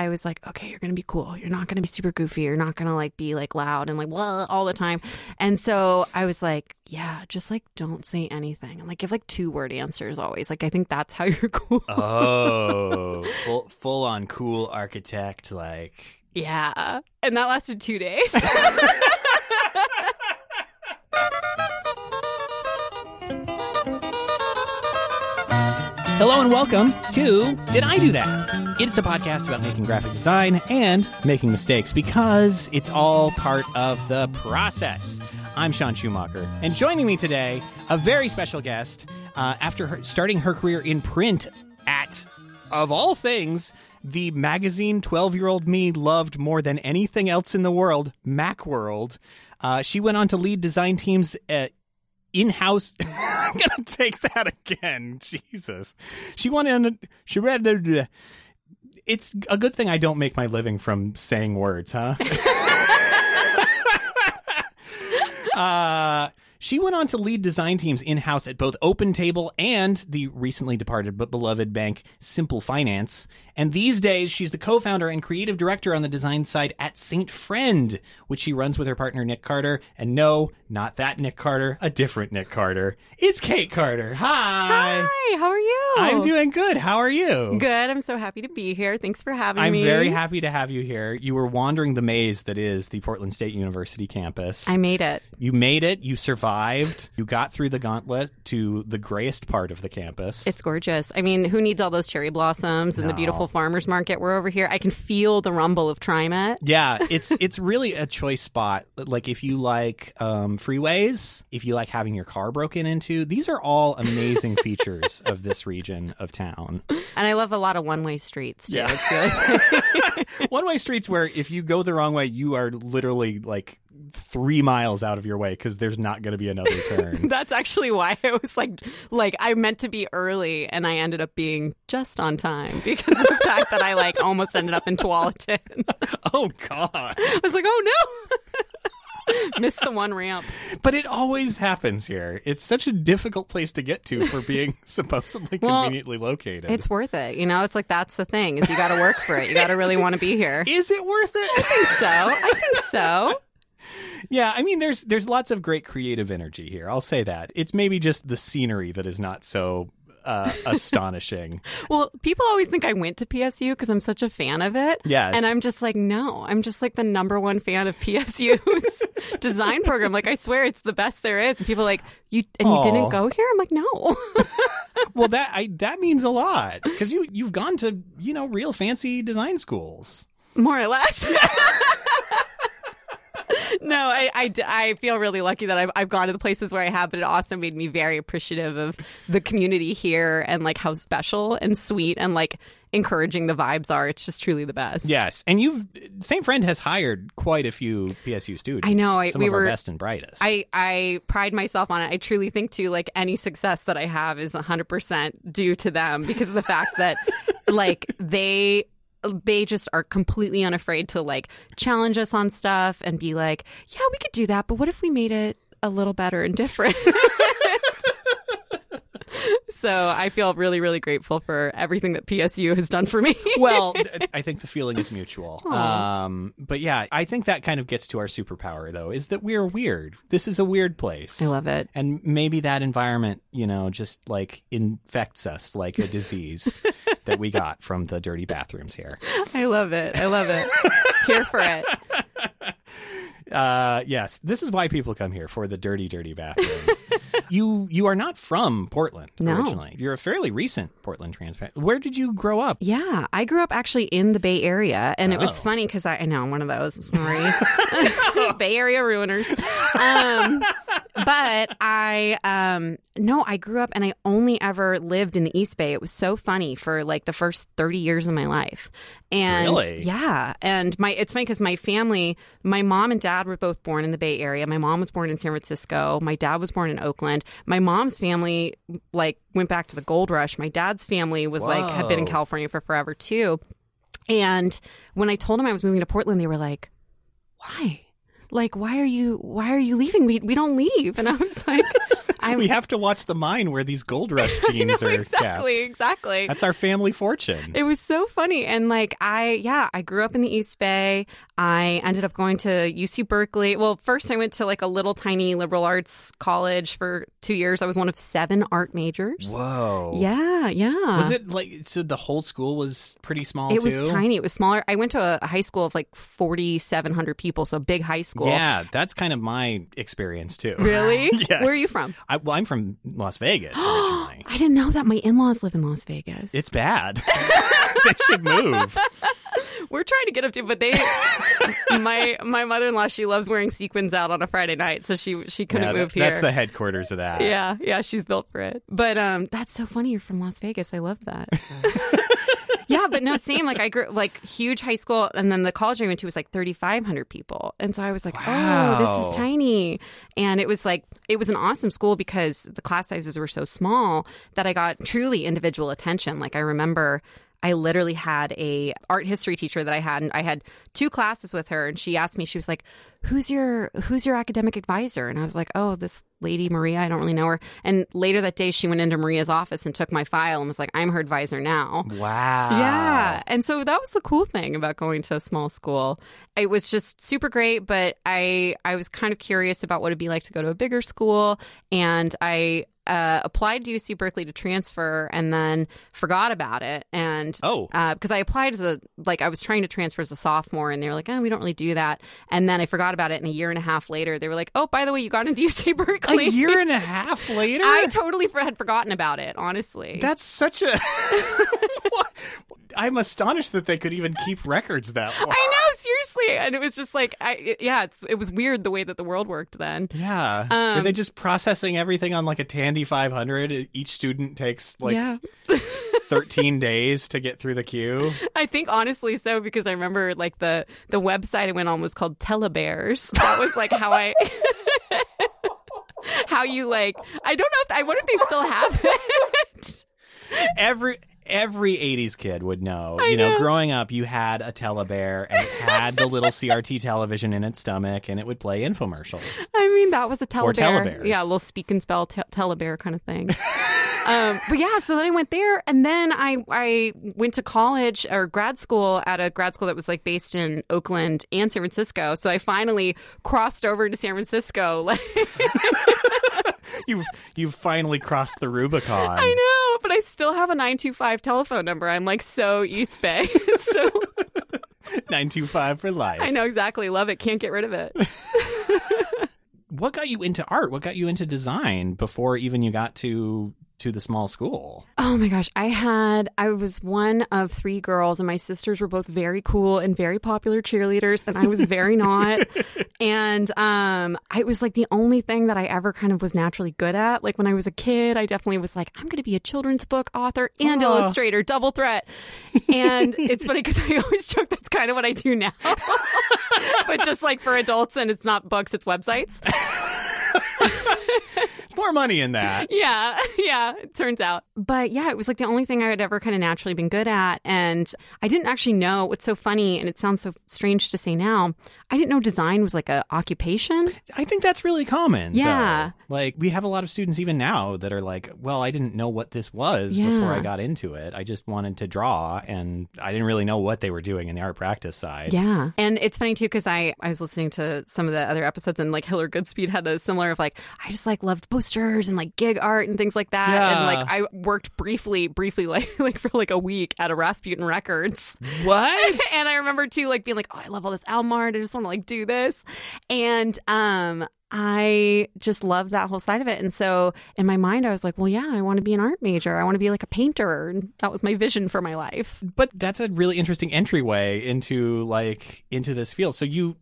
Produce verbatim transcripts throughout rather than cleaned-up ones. I was like, okay, you're going to be cool. You're not going to be super goofy. You're not going to like be like loud and like, well, all the time. And so I was like, yeah, just like don't say anything. And like give like two word answers always. Like I think that's how you're cool. Oh, full, full on cool architect. Like, yeah. And that lasted two days. Hello and welcome to Did I Do That? It's a podcast about making graphic design and making mistakes because it's all part of the process. I'm Sean Schumacher, and joining me today, a very special guest, uh, after her, starting her career in print at, of all things, the magazine twelve-year-old me loved more than anything else in the world, Macworld. Uh, she went on to lead design teams at in-house. I'm gonna take that again. Jesus, she went in. She read. It's a good thing I don't make my living from saying words, huh? uh, she went on to lead design teams in-house at both Open Table and the recently departed but beloved bank Simple Finance. And these days, she's the co-founder and creative director on the design side at Saint Friend, which she runs with her partner, Nick Carter. And no, not that Nick Carter, a different Nick Carter. It's Kate Carter. Hi. Hi. How are you? I'm doing good. How are you? Good. I'm so happy to be here. Thanks for having I'm me. I'm very happy to have you here. You were wandering the maze that is the Portland State University campus. I made it. You made it. You survived. You got through the gauntlet to the grayest part of the campus. It's gorgeous. I mean, who needs all those cherry blossoms and no. the beautiful farmers market? We're over here. I can feel the rumble of TriMet. Yeah, it's it's really a choice spot. Like if you like um, freeways, if you like having your car broken into, these are all amazing features of this region of town. And I love a lot of one-way streets too. Yeah. One-way streets where if you go the wrong way, you are literally like three miles out of your way because there's not going to be another turn. That's actually why I was like, like I meant to be early and I ended up being just on time because of the fact that I like almost ended up in Tualatin. Oh, God. I was like, oh, no. Missed the one ramp. But it always happens here. It's such a difficult place to get to for being supposedly well, conveniently located. It's worth it. You know, it's like that's the thing is you got to work for it. You got to really want to be here. Is it worth it? I think so. I think so. Yeah, I mean, there's there's lots of great creative energy here. I'll say that. It's maybe just the scenery that is not so uh, astonishing. Well, people always think I went to P S U because I'm such a fan of it. Yes. And I'm just like, no, I'm just like the number one fan of P S U's design program. Like, I swear it's the best there is. And people are like, you and Aww. You didn't go here? I'm like, no. Well, that I, that means a lot because you, you've gone to, you know, real fancy design schools. More or less. No, I, I, I feel really lucky that I've, I've gone to the places where I have, but it also made me very appreciative of the community here and like how special and sweet and like encouraging the vibes are. It's just truly the best. Yes. And you've Saint Friend has hired quite a few P S U students. I know. I, some we of were, our best and brightest. I, I pride myself on it. I truly think too, like any success that I have is one hundred percent due to them because of the fact that like they... They just are completely unafraid to like challenge us on stuff and be like, yeah, we could do that. But what if we made it a little better and different? So I feel really, really grateful for everything that P S U has done for me. Well, I think the feeling is mutual. Um, but yeah, I think that kind of gets to our superpower, though, is that we're weird. This is a weird place. I love it. And maybe that environment, you know, just like infects us like a disease. That we got from the dirty bathrooms here. I love it. I love it. Here for it. Uh, yes. This is why people come here, for the dirty, dirty bathrooms. you you are not from Portland no. originally. You're a fairly recent Portland transplant. Where did you grow up? Yeah. I grew up actually in the Bay Area. And oh. it was funny because I, I know I'm one of those. Sorry. Bay Area ruiners. Um, but I, um, no, I grew up and I only ever lived in the East Bay. It was so funny for like the first thirty years of my life. And really? Yeah. And my it's funny because my family, my mom and dad were both born in the Bay Area. My mom was born in San Francisco. My dad was born in Oakland. My mom's family, like, went back to the gold rush. My dad's family was Whoa. like, had been in California for forever, too. And when I told them I was moving to Portland, they were like, why? Like, why are you why are you leaving? We we don't leave. And I was like, I'm... We have to watch the mine where these gold rush jeans no, are exactly, kept. Exactly. That's our family fortune. It was so funny. And like, I, yeah, I grew up in the East Bay. I ended up going to U C Berkeley. Well, first I went to like a little tiny liberal arts college for two years. I was one of seven art majors. Whoa. Yeah, yeah. Was it like, so the whole school was pretty small it too? It was tiny. It was smaller. I went to a high school of like forty-seven hundred people, so big high school. Yeah, that's kind of my experience too. Really? Yes. Where are you from? I, well, I'm from Las Vegas originally. I didn't know that. My in-laws live in Las Vegas. It's bad. They should move. We're trying to get up to, but they, my my mother-in-law, she loves wearing sequins out on a Friday night, so she she couldn't yeah, that, move here. That's the headquarters of that. Yeah, yeah, she's built for it. But um, that's so funny. You're from Las Vegas. I love that. Yeah, but no, same. Like I grew like huge high school, and then the college I went to was like thirty-five hundred people, and so I was like, wow. Oh, this is tiny. And it was like it was an awesome school because the class sizes were so small that I got truly individual attention. Like I remember. I literally had a art history teacher that I had, and I had two classes with her, and she asked me, she was like, who's your who's your academic advisor? And I was like, oh, this lady, Maria, I don't really know her. And later that day, she went into Maria's office and took my file and was like, I'm her advisor now. Wow. Yeah. And so that was the cool thing about going to a small school. It was just super great, but I, I was kind of curious about what it'd be like to go to a bigger school, and I... Uh, applied to U C Berkeley to transfer and then forgot about it. And oh, because uh, I applied as a like I was trying to transfer as a sophomore, and they were like, oh, we don't really do that. And then I forgot about it. And a year and a half later, they were like, oh, by the way, you got into U C Berkeley. A year and a half later, I totally had forgotten about it. Honestly, that's such a. I'm astonished that they could even keep records that long. I know, seriously. And it was just like, I, it, yeah, it's, it was weird the way that the world worked then. Yeah. Um, Were they just processing everything on like a Tandy five hundred? Each student takes like yeah. thirteen days to get through the queue? I think honestly so, because I remember like the, the website I went on was called Telebears. That was like how I... how you like... I don't know. If, I wonder if they still have it. Every... Every eighties kid would know. I you know, know, growing up, you had a Telebear, and it had the little C R T television in its stomach, and it would play infomercials. I mean, that was a Telebear. Or Telebears. Yeah, a little speak and spell te- Telebear kind of thing. um, but yeah, so then I went there, and then I, I went to college or grad school at a grad school that was like based in Oakland and San Francisco. So I finally crossed over to San Francisco. Like... You've you've finally crossed the Rubicon. I know, but I still have a nine two five telephone number. I'm like, so East Bay. So nine two five for life. I know, exactly. Love it. Can't get rid of it. What got you into art? What got you into design before even you got to... to the small school? Oh my gosh. I had, I was one of three girls, and my sisters were both very cool and very popular cheerleaders, and I was very not. And um, I was like the only thing that I ever kind of was naturally good at. Like when I was a kid, I definitely was like, I'm going to be a children's book author and oh. illustrator, double threat. And it's funny because I always joke that's kind of what I do now. But just like for adults, and it's not books, it's websites. More money in that. Yeah. Yeah. It turns out. But yeah, it was like the only thing I had ever kind of naturally been good at. And I didn't actually know what's so funny. And it sounds so strange to say now. I didn't know design was like an occupation. I think that's really common. Yeah. Though. Like we have a lot of students even now that are like, well, I didn't know what this was yeah. before I got into it. I just wanted to draw, and I didn't really know what they were doing in the art practice side. Yeah. And it's funny too, because I, I was listening to some of the other episodes, and like Hiller Goodspeed had a similar of like, I just like loved posters and like gig art and things like that. Yeah. And like I worked briefly, briefly like, like for like a week at a Rasputin Records. What? And I remember too like being like, oh, I love all this album art. I just want to like do this. And um, I just loved that whole side of it. And so in my mind, I was like, well, yeah, I want to be an art major. I want to be like a painter. And that was my vision for my life. But that's a really interesting entryway into like into this field. So you...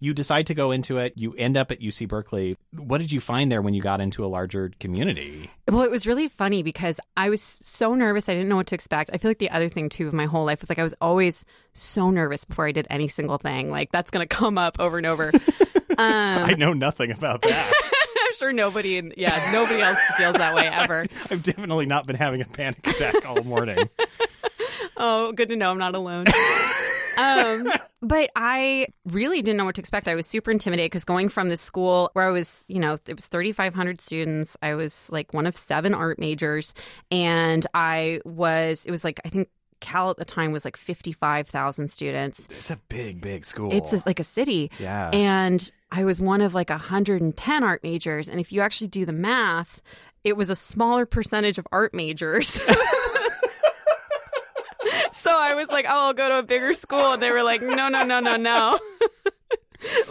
You decide to go into it. You end up at U C Berkeley. What did you find there when you got into a larger community? Well, it was really funny because I was so nervous. I didn't know what to expect. I feel like the other thing, too, of my whole life was like I was always so nervous before I did any single thing. Like, that's going to come up over and over. um, I know nothing about that. I'm sure nobody, in, yeah, nobody else feels that way ever. I've definitely not been having a panic attack all morning. Oh, good to know I'm not alone. Um, but I really didn't know what to expect. I was super intimidated because going from this school where I was, you know, it was thirty-five hundred students. I was like one of seven art majors. And I was, it was like, I think Cal at the time was like fifty-five thousand students. It's a big, big school. It's a, like a city. Yeah. And I was one of like one hundred ten art majors. And if you actually do the math, it was a smaller percentage of art majors. So I was like, oh, I'll go to a bigger school. And they were like, no, no, no, no, no.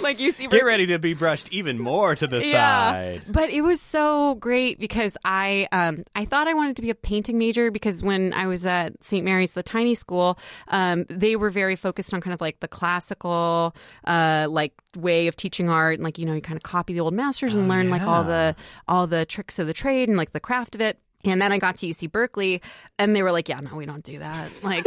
Like U C Berkeley. Get ready to be brushed even more to the yeah. side. But it was so great because I um, I thought I wanted to be a painting major because when I was at Saint Mary's, the tiny school, um, they were very focused on kind of like the classical uh, like way of teaching art. And like, you know, you kind of copy the old masters and oh, learn yeah. like all the all the tricks of the trade and like the craft of it. And then I got to U C Berkeley and they were like, yeah, no, we don't do that. Like,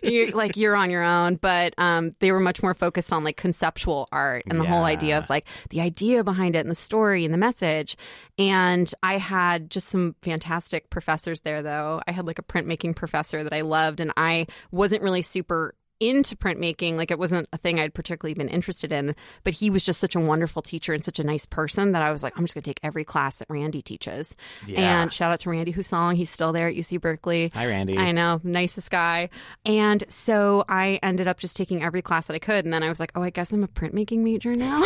you're, like you're on your own. But um, they were much more focused on like conceptual art and the yeah. whole idea of like the idea behind it and the story and the message. And I had just some fantastic professors there, though. I had like a printmaking professor that I loved and I wasn't really super into printmaking. Like it wasn't a thing I'd particularly been interested in, but he was just such a wonderful teacher and such a nice person that I was like, I'm just gonna take every class that Randy teaches. Yeah. And shout out to Randy Hussong. He's still there at U C Berkeley. Hi, Randy. I know, nicest guy. And so I ended up just taking every class that I could. And then I was like, oh, I guess I'm a printmaking major now.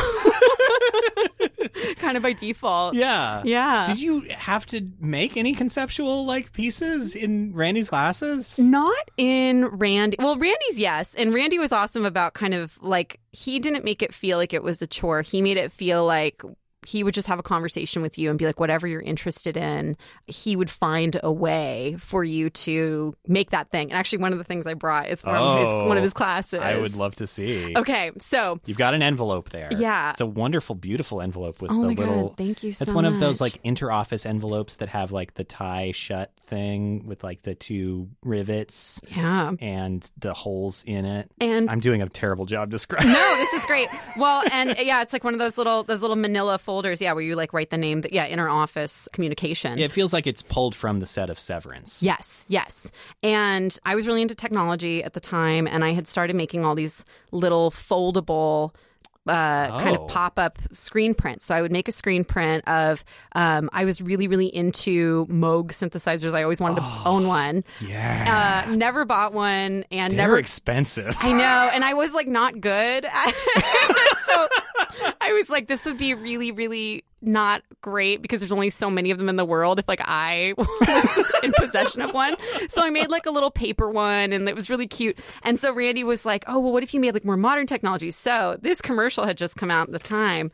Kind of by default. Yeah. Yeah. Did you have to make any conceptual like pieces in Randy's classes? Not in Randy. Well, Randy's yes. And Randy was awesome about kind of like he didn't make it feel like it was a chore. He made it feel like he would just have a conversation with you and be like, whatever you're interested in, he would find a way for you to make that thing. And actually, one of the things I brought is from oh, his, one of his classes. I would love to see. Okay, so. You've got an envelope there. Yeah. It's a wonderful, beautiful envelope with oh the my little. God, thank you so much. It's one of those like interoffice envelopes that have like the tie shut thing with like the two rivets. Yeah. And the holes in it. And I'm doing a terrible job describing. No, this is great. Well, and yeah, it's like one of those little, those little manila folders, yeah, where you like write the name, that yeah, inner office communication. Yeah, it feels like it's pulled from the set of Severance. Yes, yes. And I was really into technology at the time, and I had started making all these little foldable Uh, oh. kind of pop-up screen print. So I would make a screen print of, um, I was really, really into Moog synthesizers. I always wanted oh, to own one. Yeah. Uh, never bought one. and They're never expensive. I know. And I was like not good at it. So I was like, this would be really, really not great because there's only so many of them in the world if like I was in possession of one. So I made like a little paper one and it was really cute. And so Randy was like, oh, well, what if you made like more modern technology? So this commercial had just come out at the time.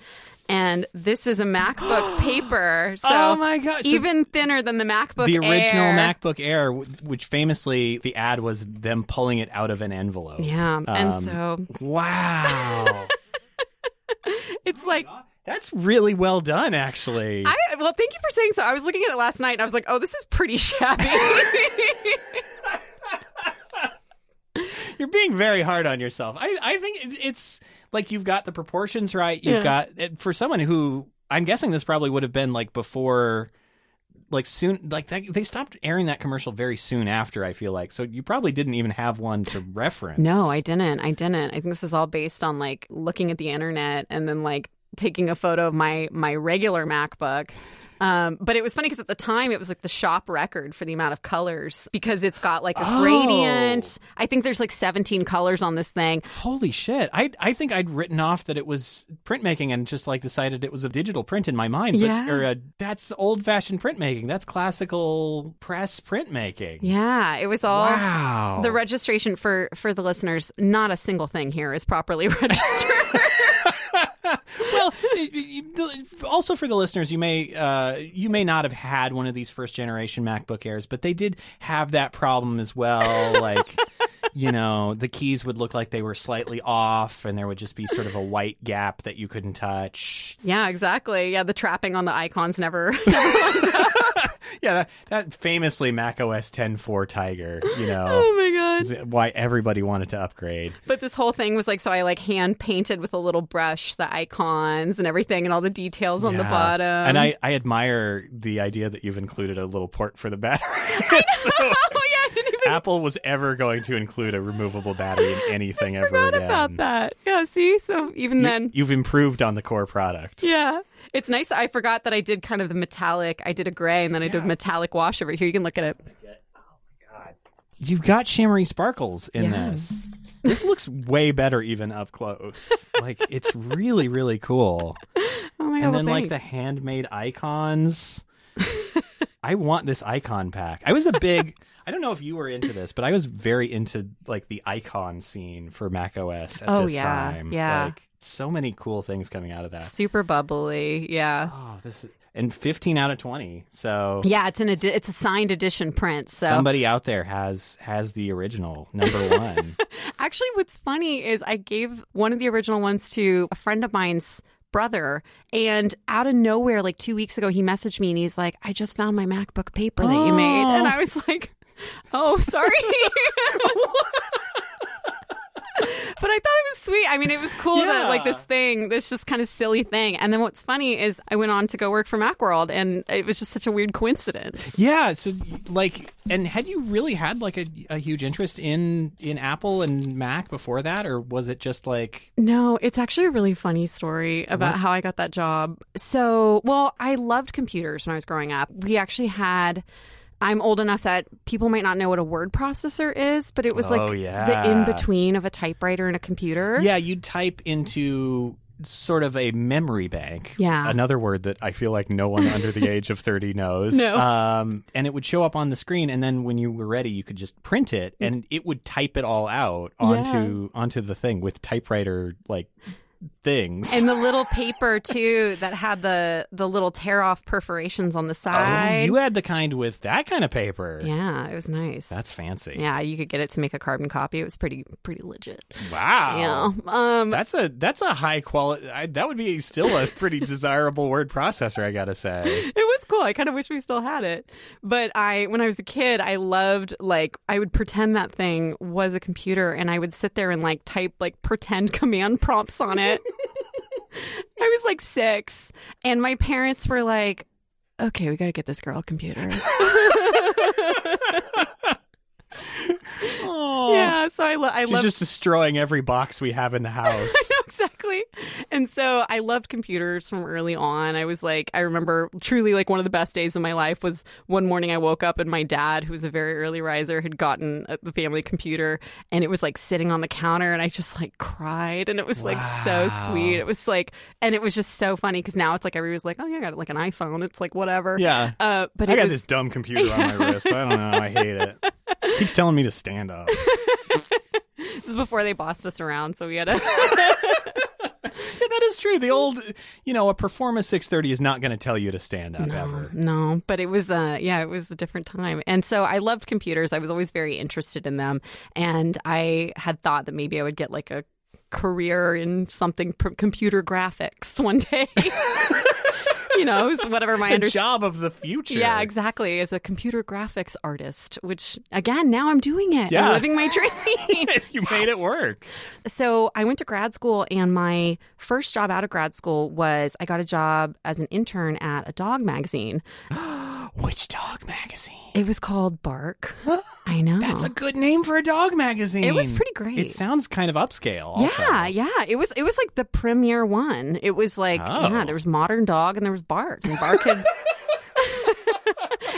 And this is a MacBook paper. So oh my gosh. So even thinner than the MacBook Air. The original Air. MacBook Air, which famously the ad was them pulling it out of an envelope. Yeah. Um, and so. Wow. It's oh like. God. That's really well done, actually. I, well, thank you for saying so. I was looking at it last night, and I was like, oh, this is pretty shabby. You're being very hard on yourself. I, I think it's like you've got the proportions right. You've yeah. got, for someone who, I'm guessing this probably would have been like before, like soon, like that, they stopped airing that commercial very soon after, I feel like. So you probably didn't even have one to reference. No, I didn't. I didn't. I think this is all based on like looking at the internet and then like taking a photo of my my regular MacBook. Um, but it was funny because at the time it was like the shop record for the amount of colors because it's got like a oh. gradient. I think there's like seventeen colors on this thing. Holy shit. I I think I'd written off that it was printmaking and just like decided it was a digital print in my mind. But, yeah. Or a, that's old fashioned printmaking. That's classical press printmaking. Yeah. It was all. Wow. The registration for, for the listeners, not a single thing here is properly registered. Well, also for the listeners, you may uh, you may not have had one of these first generation MacBook Airs, but they did have that problem as well. Like, you know, the keys would look like they were slightly off, and there would just be sort of a white gap that you couldn't touch. Yeah, exactly. Yeah, the trapping on the icons never. never lined up. Yeah, that, that famously Mac O S ten four Tiger, you know. Oh, my God. Why everybody wanted to upgrade. But this whole thing was like, so I like hand painted with a little brush the icons and everything and all the details on yeah. the bottom. And I, I admire the idea that you've included a little port for the battery. I know. So, oh, yeah. didn't even... Apple was ever going to include a removable battery in anything ever again. I forgot about that. Yeah, see? So even you, then... You've improved on the core product. Yeah. It's nice. I forgot that I did kind of the metallic. I did a gray, and then I yeah. did a metallic wash over here. You can look at it. Oh, my God. You've got shimmery sparkles in yeah. this. This looks way better even up close. Like, it's really, really cool. Oh, my God. And then, well, like, the handmade icons... I want this icon pack. I was a big, I don't know if you were into this, but I was very into like the icon scene for Mac O S at oh, this yeah. time. Yeah. Like so many cool things coming out of that. Super bubbly. Yeah. Oh, this is, and fifteen out of twenty. So yeah, it's an, edi- it's a signed edition print. So somebody out there has, has the original number one. Actually, what's funny is I gave one of the original ones to a friend of mine's brother, and out of nowhere, like two weeks ago, he messaged me and he's like, I just found my MacBook paper that oh. you made. And I was like, oh, sorry. But I thought it was sweet. I mean, it was cool yeah. that like this thing, this just kind of silly thing. And then what's funny is I went on to go work for Macworld, and it was just such a weird coincidence. Yeah. So like, and had you really had like a, a huge interest in, in Apple and Mac before that? Or was it just like... No, it's actually a really funny story about what? how I got that job. So, well, I loved computers when I was growing up. We actually had... I'm old enough that people might not know what a word processor is, but it was like oh, yeah. the in-between of a typewriter and a computer. Yeah, you'd type into sort of a memory bank. Yeah. Another word that I feel like no one under the age of thirty knows. No. Um, and it would show up on the screen, and then when you were ready, you could just print it, and it would type it all out onto yeah. onto the thing with typewriter, like... things. And the little paper too that had the the little tear off perforations on the side. Oh, you had the kind with that kind of paper. Yeah, it was nice. That's fancy. Yeah, you could get it to make a carbon copy. It was pretty pretty legit. Wow. Yeah. Um That's a that's a high quality. I, that would be still a pretty desirable word processor, I got to say. It was cool. I kind of wish we still had it. But I when I was a kid, I loved like I would pretend that thing was a computer, and I would sit there and like type like pretend command prompts on it. I was like six, and my parents were like, okay, we got to get this girl a computer. Yeah, so I, lo- I love. She's loved- just destroying every box we have in the house. I know, exactly. And so I loved computers from early on. I was like, I remember truly like one of the best days of my life was one morning I woke up and my dad, who was a very early riser, had gotten a, the family computer, and it was like sitting on the counter, and I just like cried, and it was wow. like so sweet. It was like, and it was just so funny because now it's like everybody's like, oh yeah, I got like an iPhone. It's like whatever. Yeah. Uh, but I it got was- this dumb computer yeah. on my wrist. I don't know. I hate it. It keeps telling me to stand up. This is before they bossed us around, so we had to... Yeah, that is true. The old, you know, a Performa six thirty is not going to tell you to stand up no, ever. No, but it was, uh, yeah, it was a different time. And so I loved computers. I was always very interested in them. And I had thought that maybe I would get like a career in something, pr- computer graphics one day. You know, it's whatever my under- job of the future. Yeah, exactly. As a computer graphics artist, which again, now I'm doing it. Yeah. I'm living my dream. You yes. made it work. So I went to grad school, and my first job out of grad school was I got a job as an intern at a dog magazine. Which dog magazine? It was called Bark. Huh? I know. That's a good name for a dog magazine. It was pretty great. It sounds kind of upscale. Also. Yeah, yeah. It was it was like the premier one. It was like, oh. yeah, there was Modern Dog and there was Bark. And Bark had...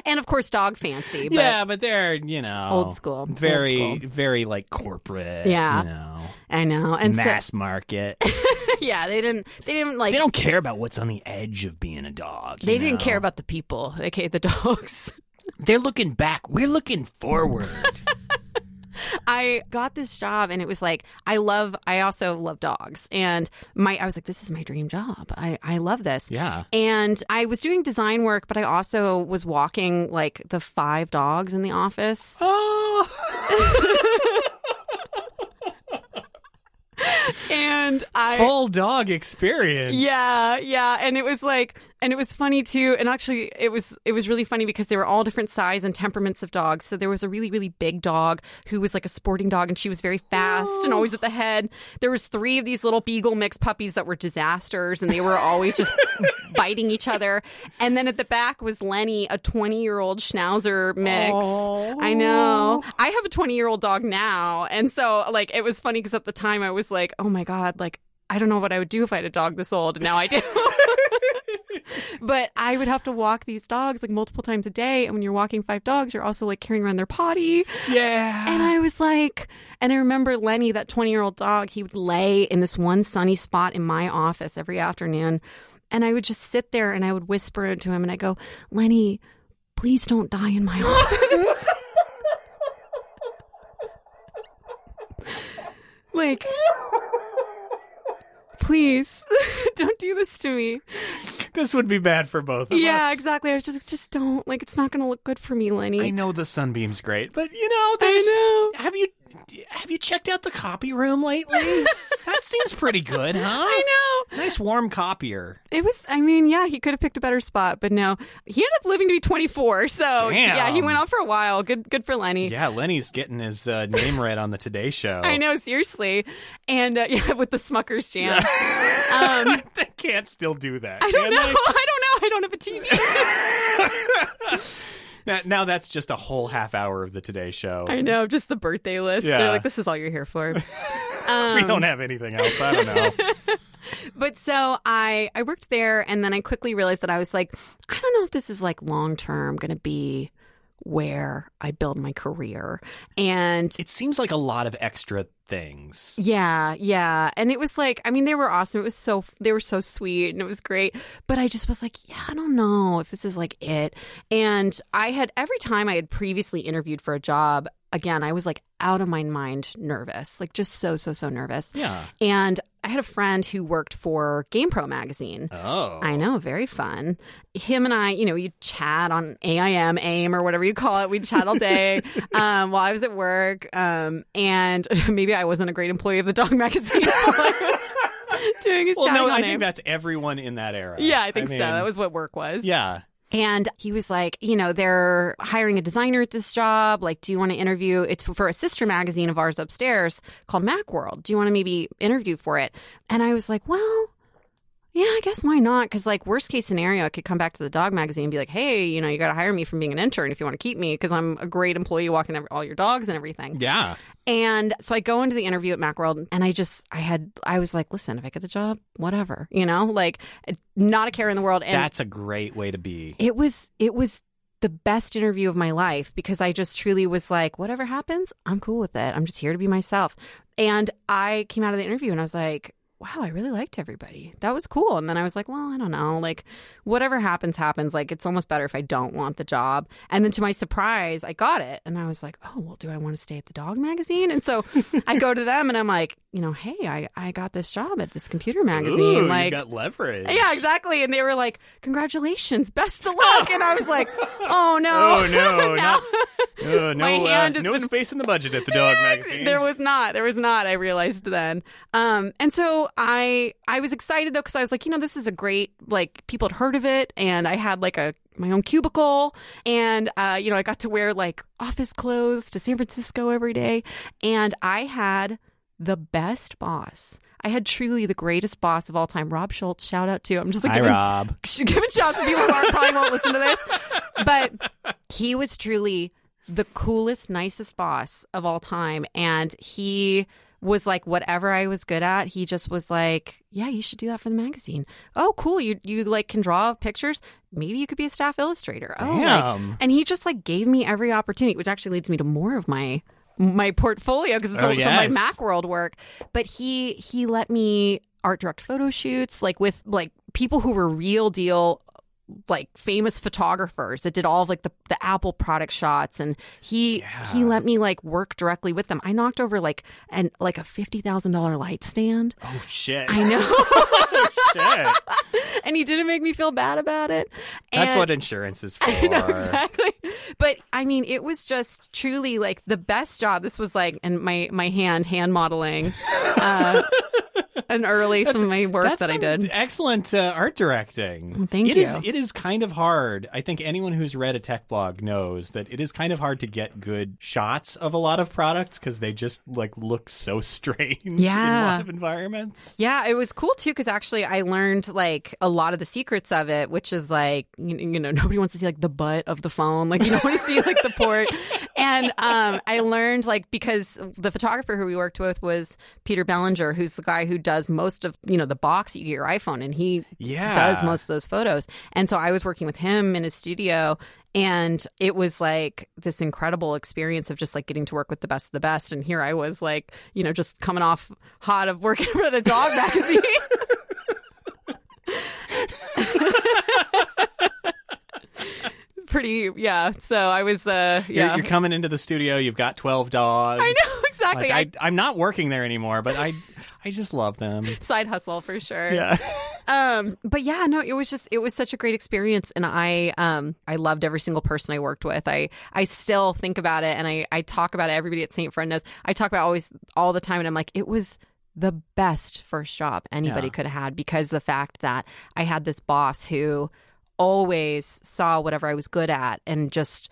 And, of course, Dog Fancy. But yeah, but they're, you know... Old school. Very, old school. Very, like, corporate. Yeah. You know. I know. And mass so, market. Yeah, they didn't, they didn't, like... They don't care about what's on the edge of being a dog. They you know? didn't care about the people, aka the dogs. They're looking back. We're looking forward. I got this job, and it was like, I love, I also love dogs. And my, I was like, this is my dream job. I, I love this. Yeah. And I was doing design work, but I also was walking like the five dogs in the office. Oh. And I. Full dog experience. Yeah. Yeah. And it was like, And it was funny, too. And actually, it was it was really funny because they were all different size and temperaments of dogs. So there was a really, really big dog who was like a sporting dog, and she was very fast oh. and always at the head. There was three of these little beagle mix puppies that were disasters, and they were always just biting each other. And then at the back was Lenny, a twenty-year-old schnauzer mix. Oh. I know. I have a twenty-year-old dog now. And so, like, it was funny because at the time I was like, oh, my God, like, I don't know what I would do if I had a dog this old. And now I do. But I would have to walk these dogs like multiple times a day. And when you're walking five dogs, you're also like carrying around their potty. Yeah. And I was like, and I remember Lenny, that twenty-year-old dog, he would lay in this one sunny spot in my office every afternoon. And I would just sit there and I would whisper it to him. And I go, Lenny, please don't die in my office. Like, please don't do this to me. This would be bad for both of yeah, us. Yeah, exactly. I was just just don't. Like, it's not going to look good for me, Lenny. I know the sunbeam's great, but you know, there's... I know. Have you, have you checked out the copy room lately? That seems pretty good, huh? I know. Nice warm copier. It was, I mean, yeah, he could have picked a better spot, but no. He ended up living to be twenty-four, so Damn. yeah, he went on for a while. Good good for Lenny. Yeah, Lenny's getting his uh, name right on the Today Show. I know, seriously. And uh, yeah, with the Smuckers jam. Yeah. Um, they can't still do that. I don't know. They? I don't know. I don't have a T V. Now, now that's just a whole half hour of the Today Show. I know, just the birthday list. Yeah. They're like, this is all you're here for. Um, we don't have anything else. I don't know. But so I, I worked there, and then I quickly realized that I was like, I don't know if this is like long-term going to be where I build my career. And it seems like a lot of extra things. Yeah, yeah. And it was like, I mean, they were awesome. It was so, they were so sweet and it was great. But I just was like, yeah, I don't know if this is like it. And I had, every time I had previously interviewed for a job, again, I was like out of my mind nervous, like just so, so, so nervous. Yeah. And I had a friend who worked for GamePro magazine. Oh. I know. Very fun. Him and I, you know, you'd chat on A I M, A I M or whatever you call it. We'd chat all day um, while I was at work. Um, and maybe I wasn't a great employee of the dog magazine while I was doing his well, chatting no, on I A I M. Think that's everyone in that era. Yeah, I think I mean, so. That was what work was. Yeah. And he was like, you know, they're hiring a designer at this job. Like, do you want to interview? It's for a sister magazine of ours upstairs called Macworld. Do you want to maybe interview for it? And I was like, well, yeah, I guess why not? Because like worst case scenario, I could come back to the dog magazine and be like, hey, you know, you got to hire me from being an intern if you want to keep me because I'm a great employee walking every- all your dogs and everything. Yeah. And so I go into the interview at Macworld and I just, I had, I was like, listen, if I get the job, whatever, you know, like not a care in the world. And that's a great way to be. It was, it was the best interview of my life because I just truly was like, whatever happens, I'm cool with it. I'm just here to be myself. And I came out of the interview and I was like, wow, I really liked everybody. That was cool. And then I was like, well, I don't know. Like, whatever happens, happens. Like, it's almost better if I don't want the job. And then to my surprise, I got it. And I was like, oh, well, do I want to stay at the dog magazine? And so I go to them and I'm like, you know, hey, I, I got this job at this computer magazine. Ooh, like, you got leverage. Yeah, exactly. And they were like, congratulations, best of luck. And I was like, oh, no. Oh, no. Not, oh, no my hand uh, no been... space in the budget at the dog magazine. There was not. There was not, I realized then. Um, and so I I was excited, though, because I was like, you know, this is a great, like, people had heard of it, and I had, like, a my own cubicle, and, uh, you know, I got to wear, like, office clothes to San Francisco every day, and I had the best boss. I had truly the greatest boss of all time, Rob Schultz, shout out to. I'm just like, Hi, giving, Rob. giving shouts to people who are, probably won't listen to this, but he was truly the coolest, nicest boss of all time, and he... was like whatever I was good at, he just was like, yeah, you should do that for the magazine. Oh, cool. You you like can draw pictures. Maybe you could be a staff illustrator. Oh, Damn. Like, and he just like gave me every opportunity, which actually leads me to more of my my portfolio because it's oh, all yes. some of my Macworld work. But he he let me art direct photo shoots like with like people who were real deal like famous photographers that did all of like the, the Apple product shots, and he yeah. he let me like work directly with them. I knocked over like an like a fifty thousand dollar light stand. Oh shit! I know. Oh, shit. And he didn't make me feel bad about it. That's and, what insurance is for. I know, exactly. But I mean, it was just truly like the best job. This was like, and my my hand hand modeling. Uh, and early that's, some of work that I did. Excellent uh, art directing. Thank it you. Is, it is kind of hard. I think anyone who's read a tech blog knows that it is kind of hard to get good shots of a lot of products because they just like look so strange yeah. in a lot of environments. Yeah, it was cool too because actually I learned like a lot of the secrets of it, which is like, you, you know, nobody wants to see like the butt of the phone. Like you don't want to see like the port. And um, I learned like because the photographer who we worked with was Peter Bellinger, who's the guy who does most of, you know, the box that you get your iPhone and he yeah. does most of those photos. And so I was working with him in his studio and it was like this incredible experience of just like getting to work with the best of the best. And here I was like, you know, just coming off hot of working at a dog magazine. Pretty, yeah. So I was, uh, yeah. You're, you're coming into the studio. You've got twelve dogs. I know, exactly. Like, I, I'm not working there anymore, but I, I just love them. Side hustle for sure. Yeah. Um. But yeah, no, it was just, it was such a great experience, and I, um, I loved every single person I worked with. I, I still think about it, and I, I talk about it. Everybody at Saint Friend knows. I talk about always all the time, and I'm like, it was the best first job anybody yeah. could have had because the fact that I had this boss who always saw whatever I was good at and just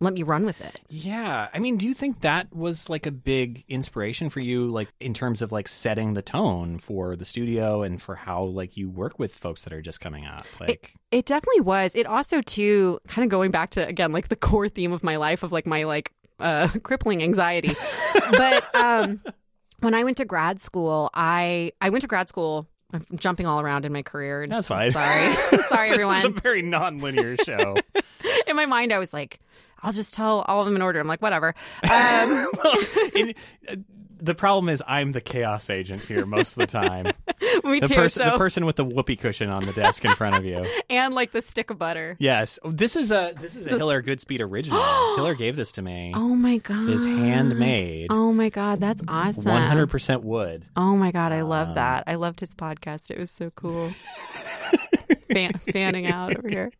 let me run with it. Yeah. I mean, do you think that was like a big inspiration for you, like in terms of like setting the tone for the studio and for how like you work with folks that are just coming up? Like it, it definitely was. It also too, kind of going back to, again, like the core theme of my life of like my like uh, crippling anxiety. But um, when I went to grad school, I, I went to grad school I'm jumping all around in my career. That's fine. Sorry. Sorry, everyone. This is a very non-linear show. In my mind, I was like, I'll just tell all of them in order. I'm like, whatever. Um, well, in, uh, the problem is I'm the chaos agent here most of the time. Me the too. Pers- so. The person with the whoopee cushion on the desk in front of you. And like the stick of butter. Yes. This is a this is a this... Hiller Goodspeed original. Hiller gave this to me. Oh, my God. It's handmade. Oh, my God. That's awesome. one hundred percent wood. Oh, my God. I love um, that. I loved his podcast. It was so cool. Fan- fanning out over here.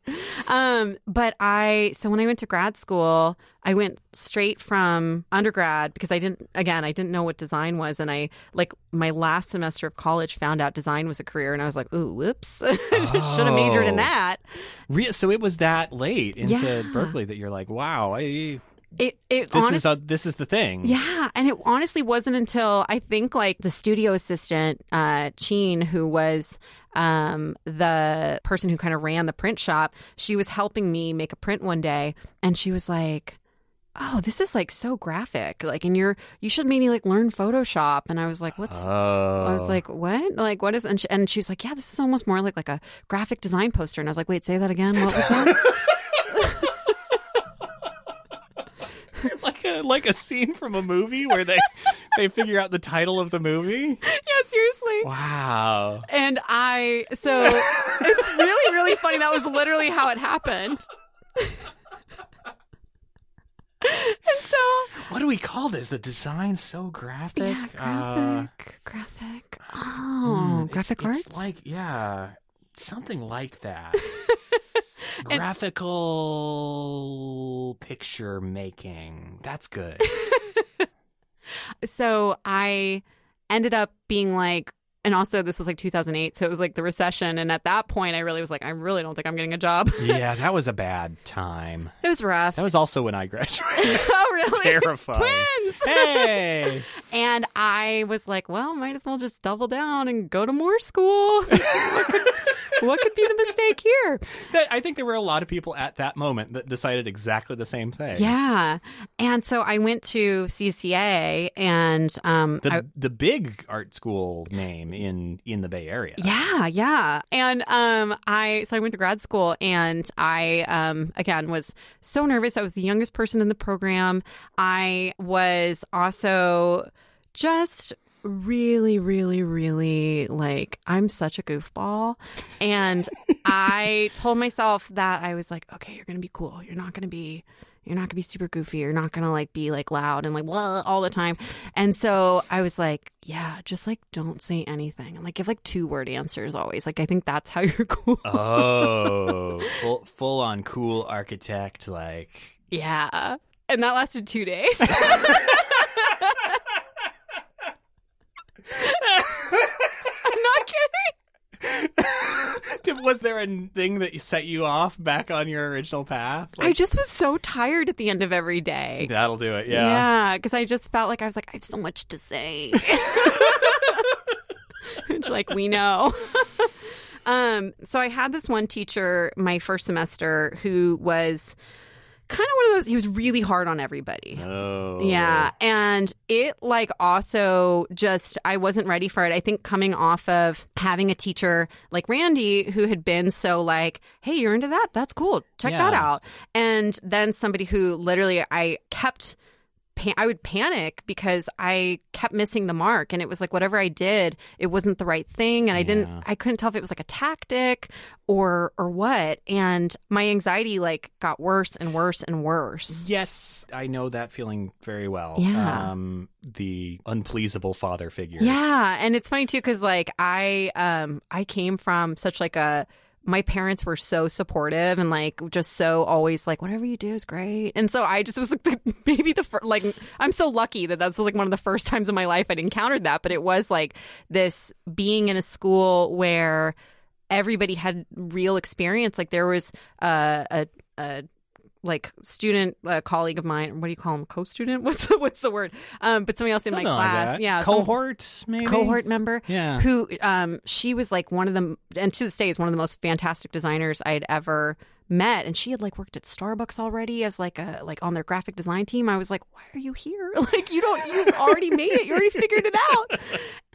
Um, but I, so when I went to grad school, I went straight from undergrad because I didn't, again, I didn't know what design was. And I, like, my last semester of college found out design was a career. And I was like, ooh, whoops. Oh. Should have majored in that. Re- so it was that late into yeah. Berkeley that you're like, wow, I... It, it this, honest- is a, this is the thing. Yeah. And it honestly wasn't until I think like the studio assistant, uh, Cheen, who was um, the person who kind of ran the print shop, she was helping me make a print one day. And she was like, oh, this is like so graphic. Like, and you're, you should maybe like learn Photoshop. And I was like, what's, oh. I was like, what? Like, what is, and she, and she was like, yeah, this is almost more like, like a graphic design poster. And I was like, wait, say that again. What was that? Like a like a scene from a movie where they they figure out the title of the movie. Yeah, seriously. Wow. And I so it's really really funny. That was literally how it happened. And so, what do we call this? The design's so graphic. Yeah, graphic, uh, graphic. Oh, mm, graphic it's, arts. It's like yeah, something like that. Graphical and... picture making. That's good. So I ended up being like, and also this was like two thousand eight, so it was like the recession. And at that point, I really was like, I really don't think I'm getting a job. Yeah, that was a bad time. It was rough. That was also when I graduated. Oh, really? Terrifying. Twins! Hey! And I was like, well, might as well just double down and go to more school. What could be the mistake here? That, I think there were a lot of people at that moment that decided exactly the same thing. Yeah. And so I went to C C A and... Um, the, I, the big art school name in, in the Bay Area. Yeah, yeah. And um, I so I went to grad school and I, um, again, was so nervous. I was the youngest person in the program. I was also just... really, really, really, like, I'm such a goofball. And I told myself that I was like, okay, you're going to be cool. You're not going to be, you're not going to be super goofy. You're not going to, like, be, like, loud and, like, blah, all the time. And so I was like, yeah, just, like, don't say anything. And, like, give, like, two-word answers always. Like, I think that's how you're cool. Oh, full, full-on cool architect, like. Yeah. And that lasted two days. was there a thing that set you off back on your original path? Like, I just was so tired at the end of every day. That'll do it, yeah. Yeah, because I just felt like I was like, I have so much to say. Which, like, we know. um, so I had this one teacher my first semester who was kind of one of those, he was really hard on everybody. Oh. Yeah. And it, like, also just, I wasn't ready for it. I think coming off of having a teacher like Randy who had been so like, hey, you're into that? That's cool. Check yeah. that out. And then somebody who literally I kept, pan- I would panic because I kept missing the mark. And it was like, whatever I did, it wasn't the right thing. And I yeah. didn't, I couldn't tell if it was like a tactic or or what, and my anxiety like got worse and worse and worse. Yes, I know that feeling very well. Yeah. Um the unpleasable father figure. Yeah, and it's funny too cuz like I um I came from such like a my parents were so supportive and like just so always like whatever you do is great. And so I just was like the, maybe the first, like I'm so lucky that that's like one of the first times in my life I'd encountered that, but it was like this being in a school where everybody had real experience. Like there was uh, a, a like student, a colleague of mine. What do you call him? Co-student? What's the, what's the word? Um, but somebody else Something in my class, like yeah, cohort some, maybe cohort member. Yeah, who um, she was like one of the, and to this day is one of the most fantastic designers I had ever met, and she had like worked at Starbucks already as like a like on their graphic design team. I was like, why are you here? Like you don't, you've already made it. You already figured it out.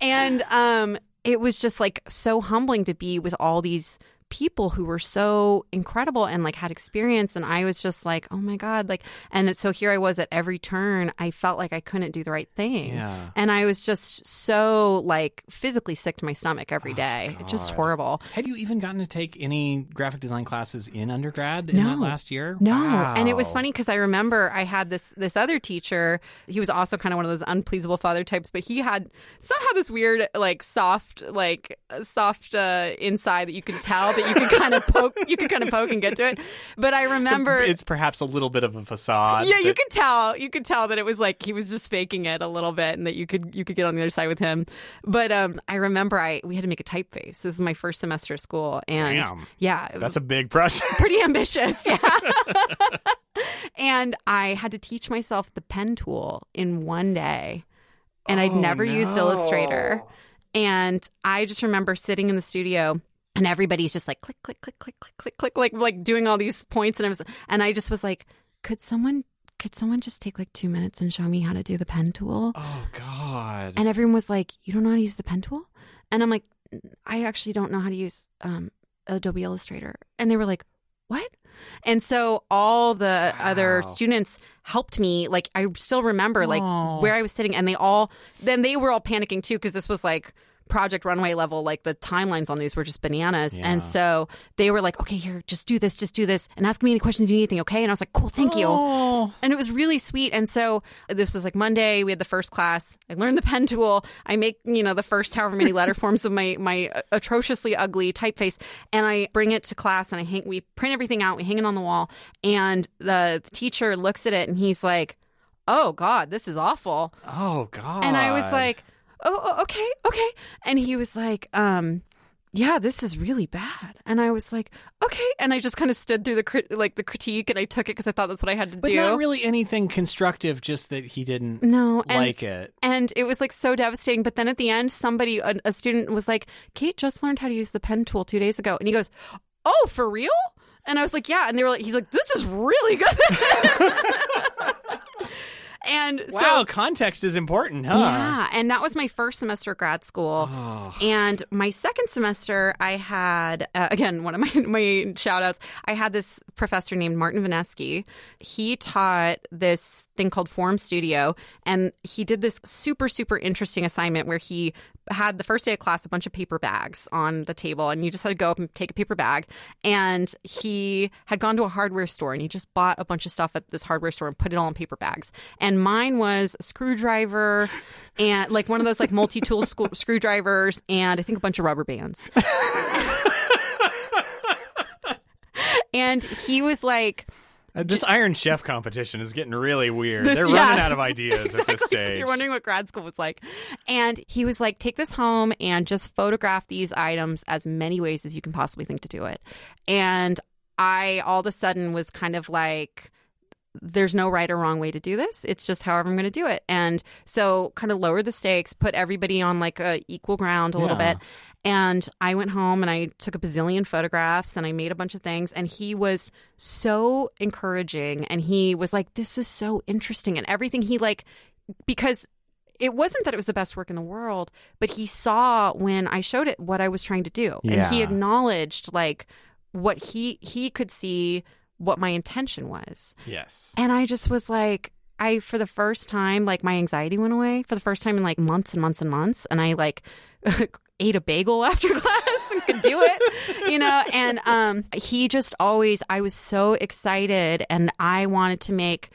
And um. It was just like so humbling to be with all these people who were so incredible and like had experience. And I was just like, oh my God, like, and so here I was at every turn, I felt like I couldn't do the right thing. Yeah. And I was just so like physically sick to my stomach every day. Oh, just horrible. Had you even gotten to take any graphic design classes in undergrad in no. that last year? No. Wow. And it was funny because I remember I had this, this other teacher, he was also kind of one of those unpleasable father types, but he had somehow this weird, like soft, like soft uh, inside that you could tell that you could kind of poke, you could kind of poke and get to it. But I remember it's perhaps a little bit of a facade. Yeah, that... you could tell, you could tell that it was like he was just faking it a little bit, and that you could you could get on the other side with him. But um, I remember I we had to make a typeface. This is my first semester of school, and Damn. yeah, it was that's a big project. Pretty ambitious, yeah. And I had to teach myself the pen tool in one day, and oh, I'd never no. used Illustrator. And I just remember sitting in the studio. And everybody's just like click, click, click, click, click, click, click, like like doing all these points. And I was, and I just was like, could someone, could someone just take like two minutes and show me how to do the pen tool? Oh God! And everyone was like, you don't know how to use the pen tool? And I'm like, I actually don't know how to use um, Adobe Illustrator. And they were like, what? And so all the wow. other students helped me. Like I still remember like Aww. where I was sitting, and they all, then they were all panicking too because this was like. Project Runway level, like the timelines on these were just bananas. Yeah. And so they were like, okay, here, just do this, just do this, and ask me any questions you need, anything, okay? And I was like, cool, thank oh. you. And it was really sweet. And so this was like Monday, we had the first class. I learned the pen tool. I make, you know, the first however many letter forms of my my atrociously ugly typeface, and I bring it to class, and I hang, we print everything out, we hang it on the wall, and the teacher looks at it, and he's like, oh, God, this is awful. Oh, God. And I was like, oh, okay, okay. And he was like, um, yeah, this is really bad. And I was like, okay. And I just kind of stood through the crit- like the critique, and I took it because I thought that's what I had to but do. But not really anything constructive, just that he didn't no, and, like it. And it was like so devastating. But then at the end, somebody, a, a student was like, Kate just learned how to use the pen tool two days ago. And he goes, oh, for real? And I was like, yeah. And they were like, he's like, this is really good. And wow, so, context is important, huh? Yeah, and that was my first semester of grad school. Oh. And my second semester, I had, uh, again, one of my, my shout-outs, I had this professor named Martin Vinesky. He taught this thing called Form Studio, and he did this super, super interesting assignment where he had the first day of class a bunch of paper bags on the table, and you just had to go up and take a paper bag. And he had gone to a hardware store, and he just bought a bunch of stuff at this hardware store and put it all in paper bags. And mine was a screwdriver and like one of those like multi-tool sc- screwdrivers and I think a bunch of rubber bands. And he was like... This Iron Chef competition is getting really weird. This, They're yeah. running out of ideas exactly. at this stage. You're wondering what grad school was like. And he was like, take this home and just photograph these items as many ways as you can possibly think to do it. And I all of a sudden was kind of like, there's no right or wrong way to do this. It's just however I'm going to do it. And so kind of lowered the stakes, put everybody on like a equal ground a yeah. little bit. And I went home and I took a bazillion photographs and I made a bunch of things. And he was so encouraging. And he was like, this is so interesting. And everything he like, because it wasn't that it was the best work in the world, but he saw when I showed it what I was trying to do. Yeah. And he acknowledged like what he he could see what my intention was. Yes. And I just was like, I, for the first time, like my anxiety went away for the first time in like months and months and months. And I like ate a bagel after class and could do it, you know? And um, he just always, I was so excited and I wanted to make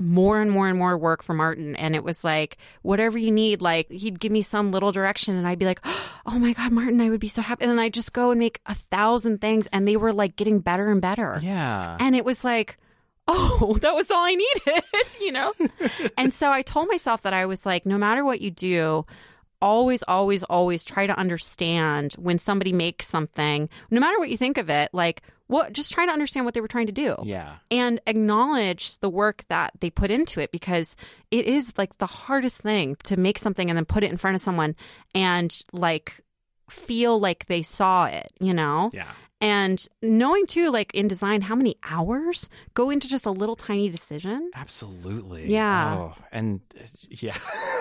more and more and more work for Martin. And it was like, whatever you need, like he'd give me some little direction and I'd be like, oh my God, Martin, I would be so happy. And then I'd just go and make a thousand things and they were like getting better and better. Yeah. And it was like, oh, that was all I needed, you know? And so I told myself that I was like, no matter what you do, always, always, always try to understand when somebody makes something, no matter what you think of it, like, Well, just try to understand what they were trying to do. Yeah. And acknowledge the work that they put into it, because it is like the hardest thing to make something and then put it in front of someone and like feel like they saw it, you know? Yeah. And knowing too, like in design, how many hours go into just a little tiny decision. Absolutely. Yeah. Oh, and yeah,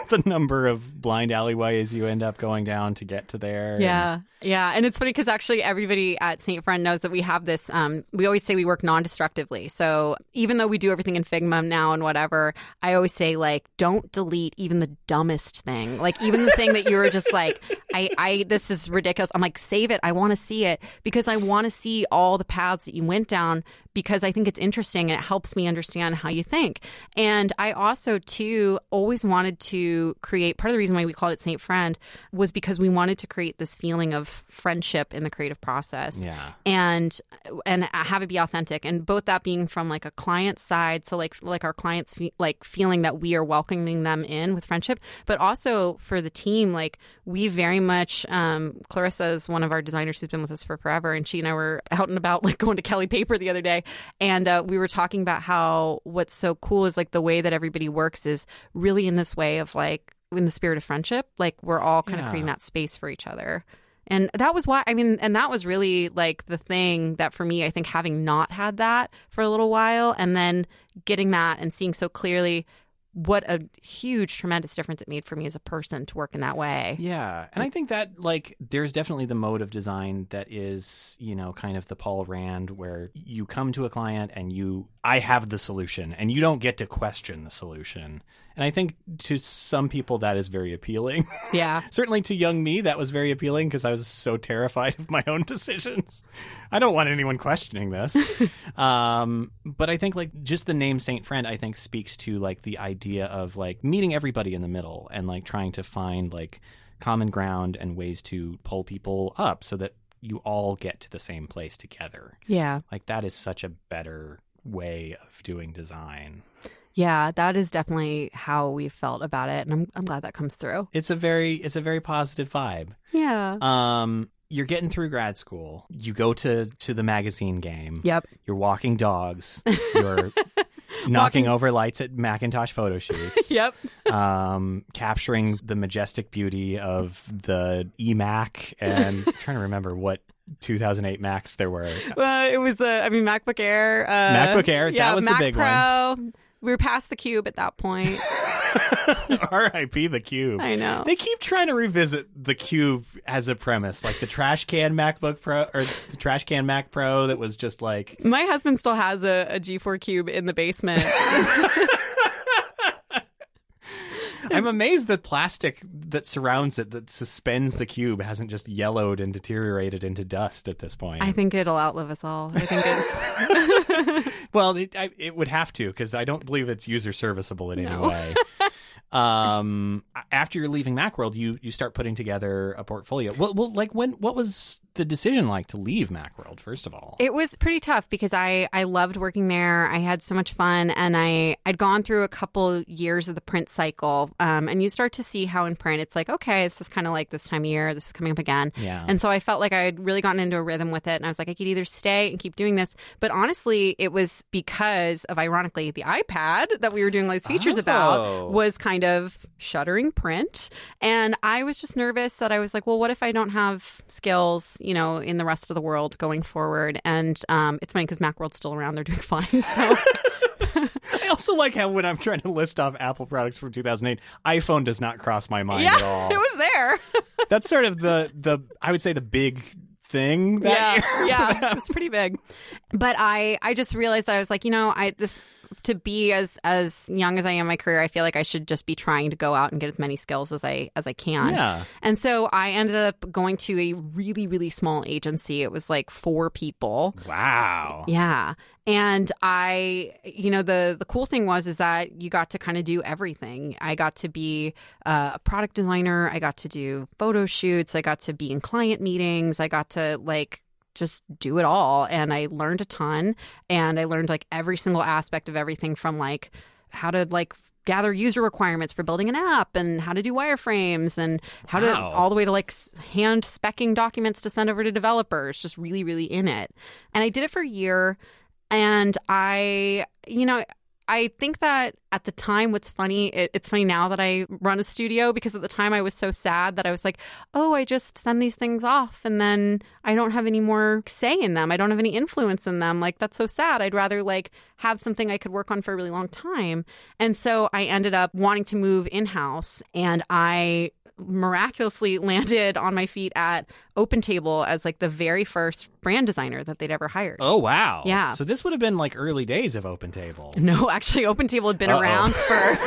the number of blind alleyways you end up going down to get to there. Yeah. And... yeah. And it's funny because actually everybody at Saint Friend knows that we have this, um, we always say we work non-destructively. So even though we do everything in Figma now and whatever, I always say like, don't delete even the dumbest thing. Like even the thing that you were just like, I, I, this is ridiculous. I'm like, save it. I want to see it because I want to see all the paths that you went down because I think it's interesting and it helps me understand how you think. And I also, too, always wanted to create, part of the reason why we called it Saint Friend was because we wanted to create this feeling of friendship in the creative process yeah. and and have it be authentic. And both that being from like a client side, so like like our clients fe- like feeling that we are welcoming them in with friendship, but also for the team, like we very much, um, Clarissa is one of our designers who's been with us for forever, and she and I were out and about like going to Kelly Paper the other day and uh, we were talking about how what's so cool is like the way that everybody works is really in this way of like in the spirit of friendship, like we're all kind yeah. of creating that space for each other. And that was why I mean and that was really like the thing that for me, I think having not had that for a little while and then getting that and seeing so clearly what a huge, tremendous difference it made for me as a person to work in that way. Yeah. And I think that, like, there's definitely the mode of design that is, you know, kind of the Paul Rand where you come to a client and you, I have the solution and you don't get to question the solution. And I think to some people that is very appealing. Yeah. Certainly to young me, that was very appealing because I was so terrified of my own decisions. I don't want anyone questioning this. um, but I think like just the name Saint Friend, I think speaks to like the idea of like meeting everybody in the middle and like trying to find like common ground and ways to pull people up so that you all get to the same place together. Yeah. Like that is such a better way of doing design. Yeah, that is definitely how we felt about it, and I'm I'm glad that comes through. It's a very it's a very positive vibe. Yeah. Um, you're getting through grad school. You go to, to the magazine game. Yep. You're walking dogs. You're knocking walking. over lights at Macintosh photo shoots. Yep. Um, capturing the majestic beauty of the eMac, and I'm trying to remember what two thousand eight Macs there were. Well, it was uh, I mean MacBook Air. Uh, MacBook Air. Yeah, that was Mac the big Pro. one. We were past the cube at that point. R I P the cube. I know. They keep trying to revisit the cube as a premise, like the trash can MacBook Pro or the trash can Mac Pro that was just like. My husband still has a, a G four cube in the basement. I'm amazed the plastic that surrounds it, that suspends the cube, hasn't just yellowed and deteriorated into dust at this point. I think it'll outlive us all. I think it's... well, it, I, it would have to, because I don't believe it's user serviceable in no. any way. um, after you're leaving Macworld, you you start putting together a portfolio. Well, well, like when what was the decision like to leave Macworld? First of all, it was pretty tough because I I loved working there. I had so much fun, and I I'd gone through a couple years of the print cycle, um, and you start to see how in print it's like, okay, this is kind of like this time of year, this is coming up again. Yeah. And so I felt like I had really gotten into a rhythm with it, and I was like, I could either stay and keep doing this, but honestly, it was because of ironically the iPad that we were doing all these features oh. about was kind of shuttering print, and I was just nervous that I was like, well, what if I don't have skills, you know, in the rest of the world going forward? And um, it's funny because Macworld's still around; they're doing fine. So. I also like how when I'm trying to list off Apple products from two thousand eight, iPhone does not cross my mind yeah, at all. It was there. That's sort of the the I would say the big thing that yeah, year. Yeah, it's pretty big. But I I just realized that I was like, you know, I this. to be as as young as I am in my career, I feel like I should just be trying to go out and get as many skills as I as I can. Yeah. And so I ended up going to a really, really small agency. It was like four people. Wow. Yeah. And I, you know, the, the cool thing was is that you got to kind of do everything. I got to be uh, a product designer. I got to do photo shoots. I got to be in client meetings. I got to like... just do it all. And I learned a ton, and I learned like every single aspect of everything from like how to like gather user requirements for building an app and how to do wireframes and how wow. to all the way to like hand speccing documents to send over to developers, just really, really in it. And I did it for a year, and I, you know, I think that at the time, what's funny, it, it's funny now that I run a studio, because at the time I was so sad that I was like, oh, I just send these things off and then I don't have any more say in them. I don't have any influence in them. Like, that's so sad. I'd rather like have something I could work on for a really long time. And so I ended up wanting to move in-house, and I miraculously landed on my feet at Open Table as like the very first brand designer that they'd ever hired. Oh, wow. Yeah. So this would have been like early days of Open Table. No, actually, Open Table had been Uh-oh. around for...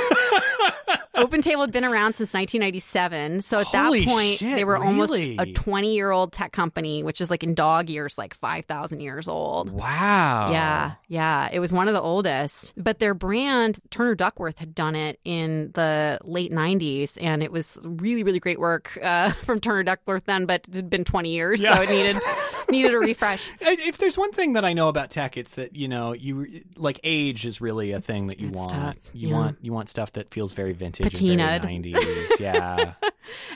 Open Table had been around since nineteen ninety-seven. So at Holy that point, shit, they were almost really? a twenty-year-old tech company, which is like in dog years, like five thousand years old. Wow. Yeah. Yeah. It was one of the oldest. But their brand, Turner Duckworth, had done it in the late nineties. And it was really, really great work uh, from Turner Duckworth then, but it had been twenty years. Yeah. So it needed... needed a refresh. If there's one thing that I know about tech, it's that, you know, you like age is really a thing that you it's want. Tough. You yeah. want you want stuff that feels very vintage, patinaed, and very nineties. Yeah.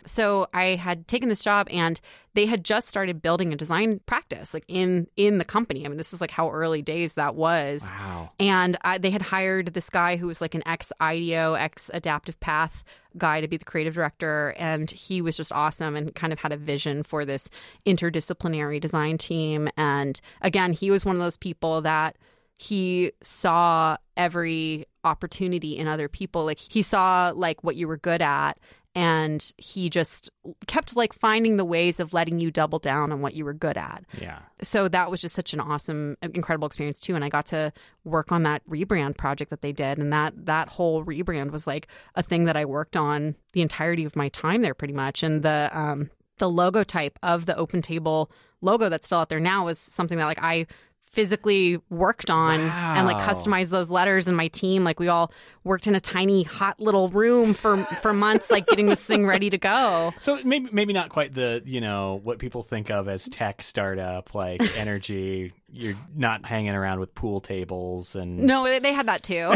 So I had taken this job, and they had just started building a design practice, like in in the company. I mean, this is like how early days that was. Wow. And I, they had hired this guy who was like an ex IDEO, ex Adaptive Path guy to be the creative director, and he was just awesome and kind of had a vision for this interdisciplinary design team. And again, he was one of those people that he saw every opportunity in other people. Like, he saw like what you were good at, and he just kept like finding the ways of letting you double down on what you were good at. Yeah. So that was just such an awesome, incredible experience too. And I got to work on that rebrand project that they did. And that that whole rebrand was like a thing that I worked on the entirety of my time there pretty much. And the um, the logo type of the Open Table logo that's still out there now was something that like I physically worked on wow. and like customized those letters, and my team, like we all worked in a tiny hot little room for for months, like getting this thing ready to go. So maybe maybe not quite the, you know, what people think of as tech startup, like energy. You're not hanging around with pool tables and no, they had that too.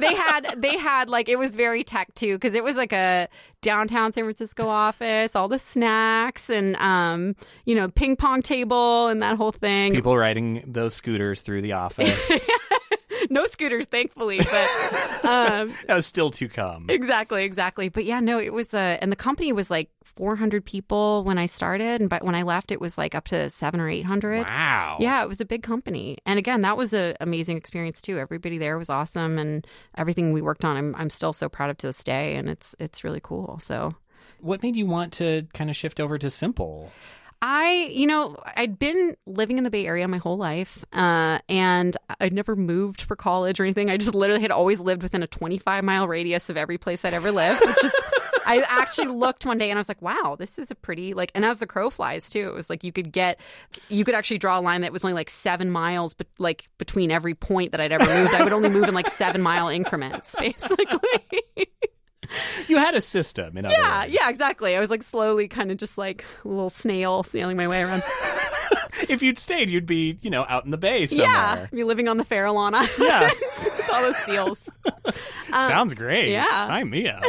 They had, they had like, it was very tech too, because it was like a downtown San Francisco office, all the snacks and, um, you know, ping pong table and that whole thing. People riding those scooters through the office. No scooters, thankfully, but... Um, that was still to come. Exactly, exactly. But yeah, no, it was... Uh, and the company was like four hundred people when I started, and but when I left, it was like up to seven hundred or eight hundred. Wow. Yeah, it was a big company. And again, that was an amazing experience, too. Everybody there was awesome, and everything we worked on, I'm, I'm still so proud of to this day, and it's it's really cool, so... What made you want to kind of shift over to Simple? I, you know, I'd been living in the Bay Area my whole life, uh, and I'd never moved for college or anything. I just literally had always lived within a twenty-five mile radius of every place I'd ever lived, which is I actually looked one day and I was like, wow, this is a pretty, like, and as the crow flies too, it was like you could get, you could actually draw a line that was only like seven miles, but like between every point that I'd ever moved. I would only move in like seven mile increments, basically. You had a system, in other yeah, words. Yeah, exactly. I was like slowly kind of just like a little snail sailing my way around. If you'd stayed, you'd be, you know, out in the bay somewhere. Yeah, be living on the Farallon Islands yeah. with all those seals. um, Sounds great. Yeah. Sign me up.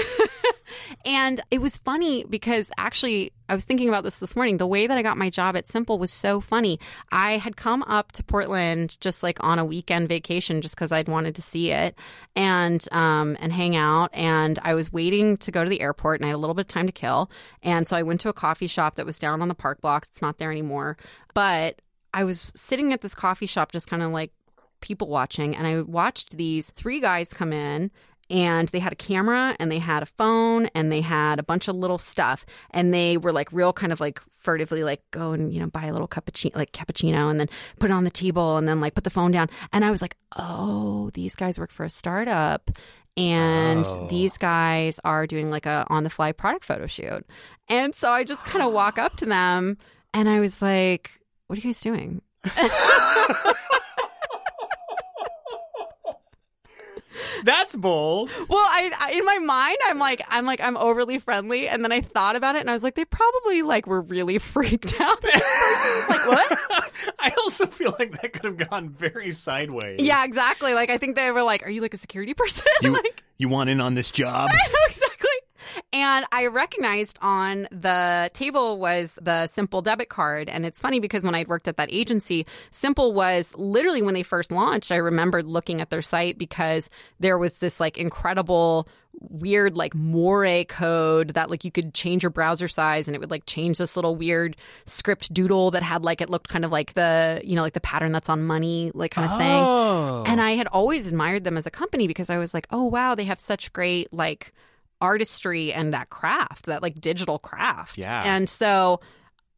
And it was funny because actually I was thinking about this this morning. The way that I got my job at Simple was so funny. I had come up to Portland just like on a weekend vacation just because I'd wanted to see it and um, and hang out. And I was waiting to go to the airport and I had a little bit of time to kill. And so I went to a coffee shop that was down on the park blocks. It's not there anymore. But I was sitting at this coffee shop just kind of like people watching. And I watched these three guys come in. And they had a camera and they had a phone and they had a bunch of little stuff. And they were like real kind of like furtively like go and, you know, buy a little cappuccino, like cappuccino and then put it on the table and then like put the phone down. And I was like, oh, these guys work for a startup. And oh. these guys are doing like a on the fly product photo shoot. And so I just kind of walk up to them and I was like, what are you guys doing? That's bold. Well, I, I in my mind, I'm like, I'm like, I'm overly friendly, and then I thought about it, and I was like, they probably like were really freaked out. Like what? I also feel like that could have gone very sideways. Yeah, exactly. Like I think they were like, are you like a security person? You, like, you want in on this job? I know, exactly. And I recognized on the table was the Simple debit card. And it's funny because when I'd worked at that agency, Simple was literally when they first launched, I remembered looking at their site because there was this like incredible weird like moire code that like you could change your browser size and it would like change this little weird script doodle that had like it looked kind of like the, you know, like the pattern that's on money, like kind of oh. thing. And I had always admired them as a company because I was like, oh, wow, they have such great like artistry and that craft, that like digital craft. Yeah. And so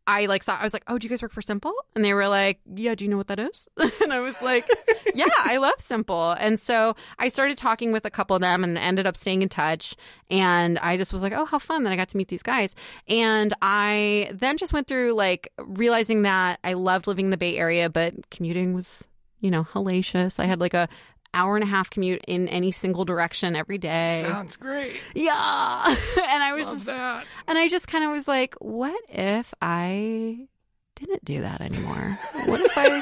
I like saw, I was like, oh, do you guys work for Simple? And they were like, yeah, do you know what that is? And I was like, yeah, I love Simple. And so I started talking with a couple of them and ended up staying in touch. And I just was like, oh, how fun that I got to meet these guys. And I then just went through like realizing that I loved living in the Bay Area, but commuting was, you know, hellacious. I had like a hour and a half commute in any single direction every day. Sounds great. Yeah. And I was Love just that. And I just kind of was like, what if I didn't do that anymore? What if I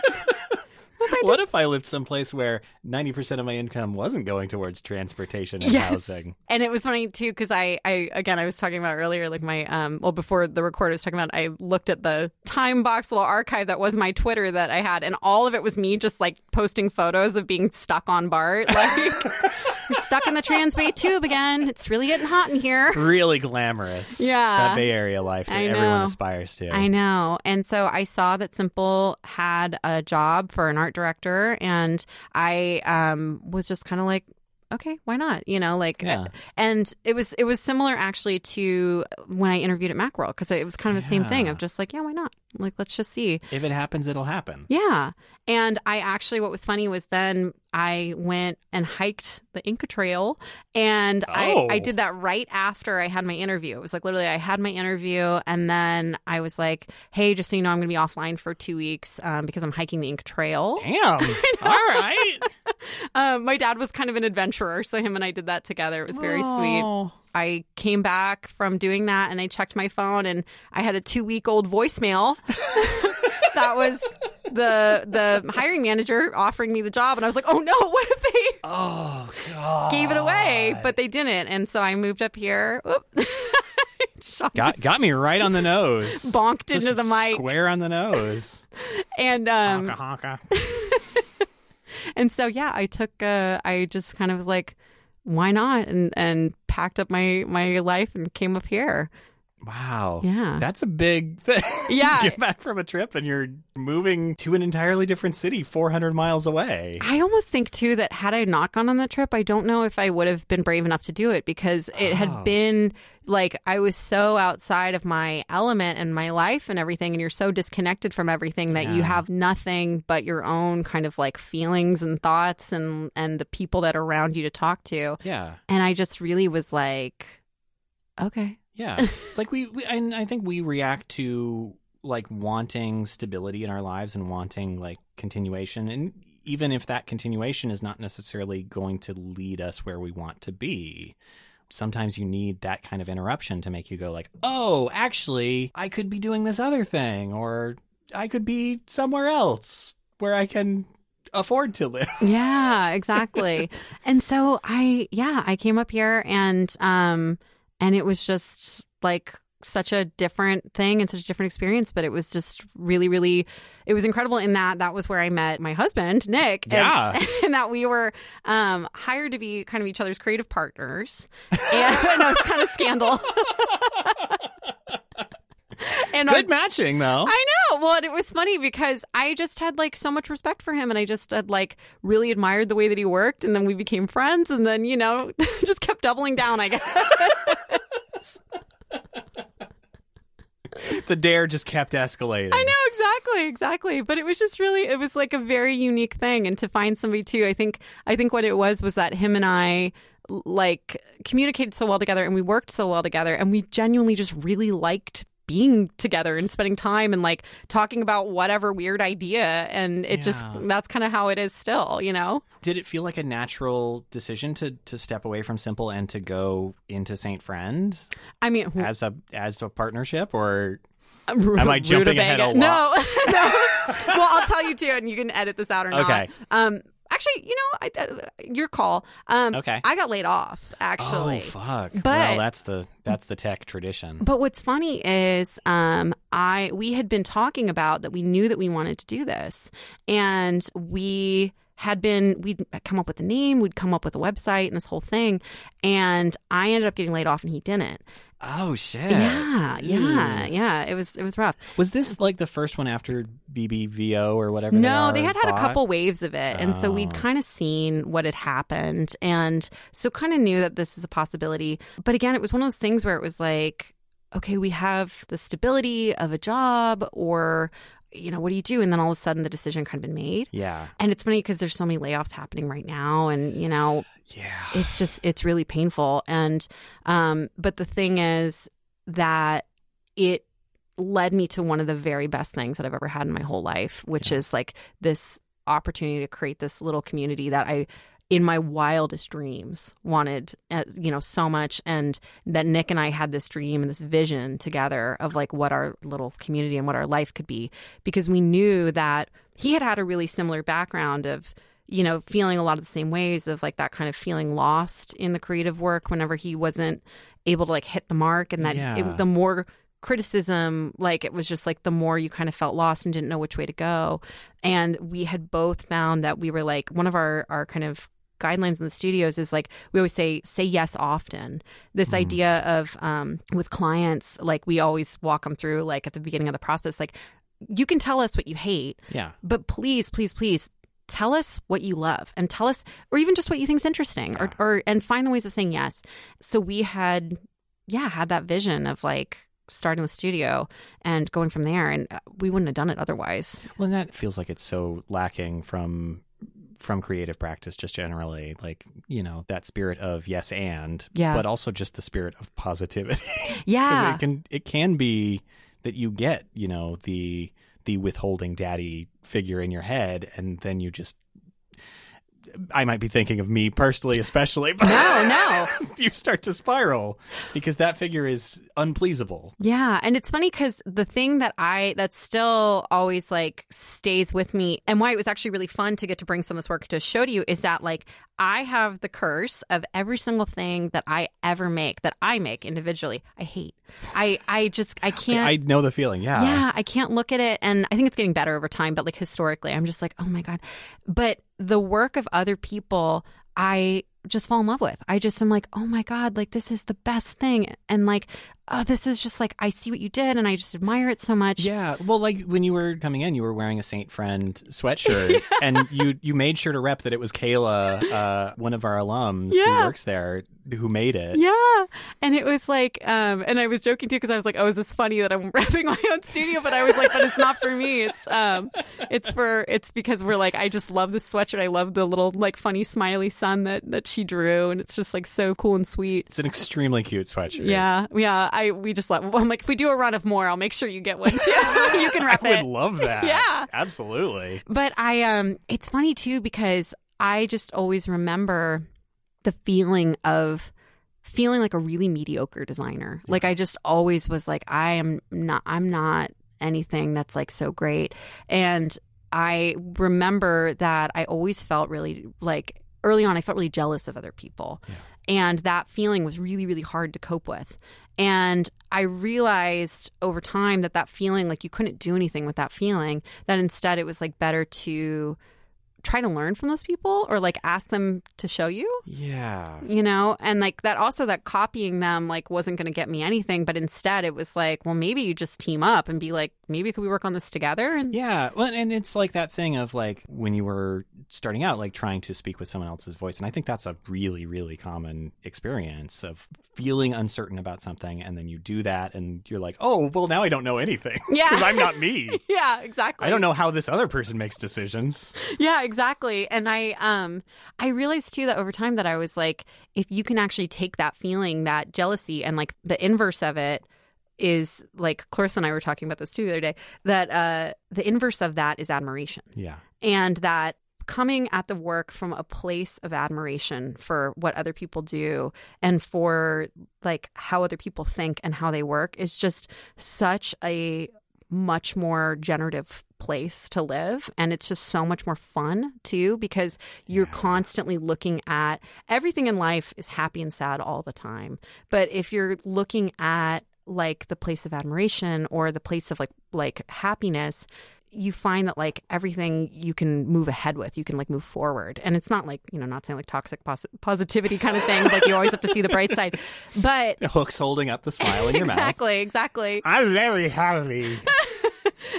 What, if I, what if I lived someplace where ninety percent of my income wasn't going towards transportation and yes. housing? And it was funny, too, because I, I, again, I was talking about earlier, like my, um, well, before the record, I was talking about, I looked at the time box little archive that was my Twitter that I had, and all of it was me just, like, posting photos of being stuck on BART. Like, we're stuck in the Transbay Tube again. It's really getting hot in here. Really glamorous. Yeah. That Bay Area life that everyone aspires to. I know. And so I saw that Simple had a job for an art director, and I um was just kind of like, okay, why not, you know, like yeah. And it was it was similar actually to when I interviewed at Macworld, because it was kind of the yeah. same thing of just like, yeah, why not, like, let's just see if it happens, it'll happen. Yeah. And I actually, what was funny was then I went and hiked the Inca Trail, and oh. I, I did that right after I had my interview. It was like literally I had my interview, and then I was like, hey, just so you know, I'm going to be offline for two weeks um, because I'm hiking the Inca Trail. Damn. All right. um, my dad was kind of an adventurer, so him and I did that together. It was very oh. sweet. I came back from doing that, and I checked my phone, and I had a two-week-old voicemail. That was the the hiring manager offering me the job. And I was like, oh, no, what if they oh, God. gave it away? But they didn't. And so I moved up here. got, got me right on the nose. Bonked just into the mic. Square on the nose. And um, honka, honka. And so, yeah, I took uh, I just kind of was like, why not? And, and packed up my, my life and came up here. Wow. Yeah. That's a big thing. Yeah. You get back from a trip and you're moving to an entirely different city four hundred miles away. I almost think, too, that had I not gone on that trip, I don't know if I would have been brave enough to do it, because it oh. had been like I was so outside of my element and my life and everything. And you're so disconnected from everything that yeah. you have nothing but your own kind of like feelings and thoughts and, and the people that are around you to talk to. Yeah. And I just really was like, Okay. Yeah. Like we, we and I think we react to like wanting stability in our lives and wanting like continuation. And even if that continuation is not necessarily going to lead us where we want to be, sometimes you need that kind of interruption to make you go like, oh, actually, I could be doing this other thing, or I could be somewhere else where I can afford to live. Yeah, exactly. And so I, yeah, I came up here and, um, and it was just like such a different thing and such a different experience, but it was just really, really, it was incredible in that that was where I met my husband, Nick. And, yeah. And that we were um, hired to be kind of each other's creative partners. And, and it was kind of scandal. And good on, matching, though. I know. Well, and it was funny because I just had like so much respect for him, and I just had like really admired the way that he worked, and then we became friends, and then, you know, just kept doubling down, I guess. The dare just kept escalating. I know, exactly, exactly. But it was just really, it was like a very unique thing. And to find somebody too, I think, I think what it was was that him and I like communicated so well together, and we worked so well together, and we genuinely just really liked being together and spending time and like talking about whatever weird idea. And it yeah. just, that's kind of how it is still, you know? Did it feel like a natural decision to to step away from Simple and to go into Saint Friend? I mean, who, as a as a partnership, or ru- am I jumping ahead a lot? No, no. Well, I'll tell you too, and you can edit this out or not. Okay. Um, Actually, you know, I, uh, your call. Um, okay. I got laid off, actually. Oh, fuck. But, well, that's the that's the tech tradition. But what's funny is um, I we had been talking about that we knew that we wanted to do this. And we had been, we'd come up with a name, we'd come up with a website and this whole thing. And I ended up getting laid off and he didn't. Oh, shit. Yeah, yeah, Ew. yeah. It was it was rough. Was this like the first one after B B V O or whatever? No, they, they had had bought? a couple waves of it. And oh. so we'd kind of seen what had happened. And so kind of knew that this is a possibility. But again, it was one of those things where it was like, okay, we have the stability of a job, or, you know, what do you do? And then all of a sudden the decision kind of been made. Yeah. And it's funny because there's so many layoffs happening right now. And, you know, yeah, it's just, it's really painful. And, um, but the thing is that it led me to one of the very best things that I've ever had in my whole life, which yeah. is like this opportunity to create this little community that I, in my wildest dreams, wanted, you know, so much. And that Nick and I had this dream and this vision together of like what our little community and what our life could be, because we knew that he had had a really similar background of, you know, feeling a lot of the same ways of like that kind of feeling lost in the creative work whenever he wasn't able to like hit the mark. And that yeah. it, the more criticism, like it was just like the more you kind of felt lost and didn't know which way to go. And we had both found that we were like, one of our, our kind of guidelines in the studios is like we always say say yes often, this mm. idea of um with clients, like we always walk them through like at the beginning of the process, like you can tell us what you hate, yeah but please please please tell us what you love, and tell us, or even just what you think's interesting, yeah. or, or and find the ways of saying yes. So we had yeah had that vision of like starting the studio and going from there, and we wouldn't have done it otherwise. Well, and that feels like it's so lacking from from creative practice just generally, like, you know, that spirit of yes and, yeah. but also just the spirit of positivity. Yeah. 'Cause it can, it can be that you get, you know, the the withholding daddy figure in your head, and then you just, I might be thinking of me personally especially, but no, no. you start to spiral because that figure is unpleasable. Yeah. And it's funny because the thing that I, that still always like stays with me, and why it was actually really fun to get to bring some of this work to show to you, is that like I have the curse of every single thing that I ever make, that I make individually, I hate. I, I just, I can't. I know the feeling. Yeah. Yeah. I can't look at it. And I think it's getting better over time, but like historically, I'm just like, oh my God. But the work of other people, I just fall in love with. I just am like, oh my God, like this is the best thing. And like, oh, this is just like, I see what you did and I just admire it so much. Yeah. Well, like when you were coming in, you were wearing a Saint Friend sweatshirt yeah. and you, you made sure to rep that it was Kayla, uh, one of our alums yeah. who works there, who made it. Yeah. And it was like, um, and I was joking too, because I was like, oh, is this funny that I'm repping my own studio? But I was like, but it's not for me. It's, um, it's for, it's because we're like, I just love this sweatshirt. I love the little like funny smiley sun that, that she drew. And it's just like so cool and sweet. It's an extremely cute sweatshirt. Yeah. Yeah. I, we just love, I'm like, if we do a run of more, I'll make sure you get one too. You can rep it. I would it. love that. Yeah. Absolutely. But I, um, it's funny too, because I just always remember the feeling of feeling like a really mediocre designer. Yeah. Like I just always was like, I am not, I'm not anything that's like so great. And I remember that I always felt really like early on, I felt really jealous of other people. Yeah. And that feeling was really, really hard to cope with. And I realized over time that that feeling, like you couldn't do anything with that feeling, that instead it was like better to try to learn from those people or like ask them to show you. Yeah. You know, and like that also that copying them like wasn't going to get me anything. But instead it was like, well, maybe you just team up and be like, maybe could we work on this together? And yeah. Well, and it's like that thing of like when you were starting out, like trying to speak with someone else's voice. And I think that's a really, really common experience of feeling uncertain about something. And then you do that and you're like, oh, well, now I don't know anything. Yeah. Because I'm not me. Yeah, exactly. I don't know how this other person makes decisions. Yeah, exactly. And I um I realized too that over time that I was like, if you can actually take that feeling, that jealousy, and like the inverse of it is like Clarissa and I were talking about this too the other day, that uh the inverse of that is admiration. Yeah. And that coming at the work from a place of admiration for what other people do and for like how other people think and how they work is just such a much more generative place to live. And it's just so much more fun too, because you're yeah. constantly looking at everything in life is happy and sad all the time. But if you're looking at like the place of admiration or the place of like like happiness, you find that like everything you can move ahead with, you can like move forward. And it's not like, you know, not saying like toxic pos- positivity kind of thing, like you always have to see the bright side. But the hook's holding up the smile in your exactly, mouth. Exactly, exactly. I'm very happy.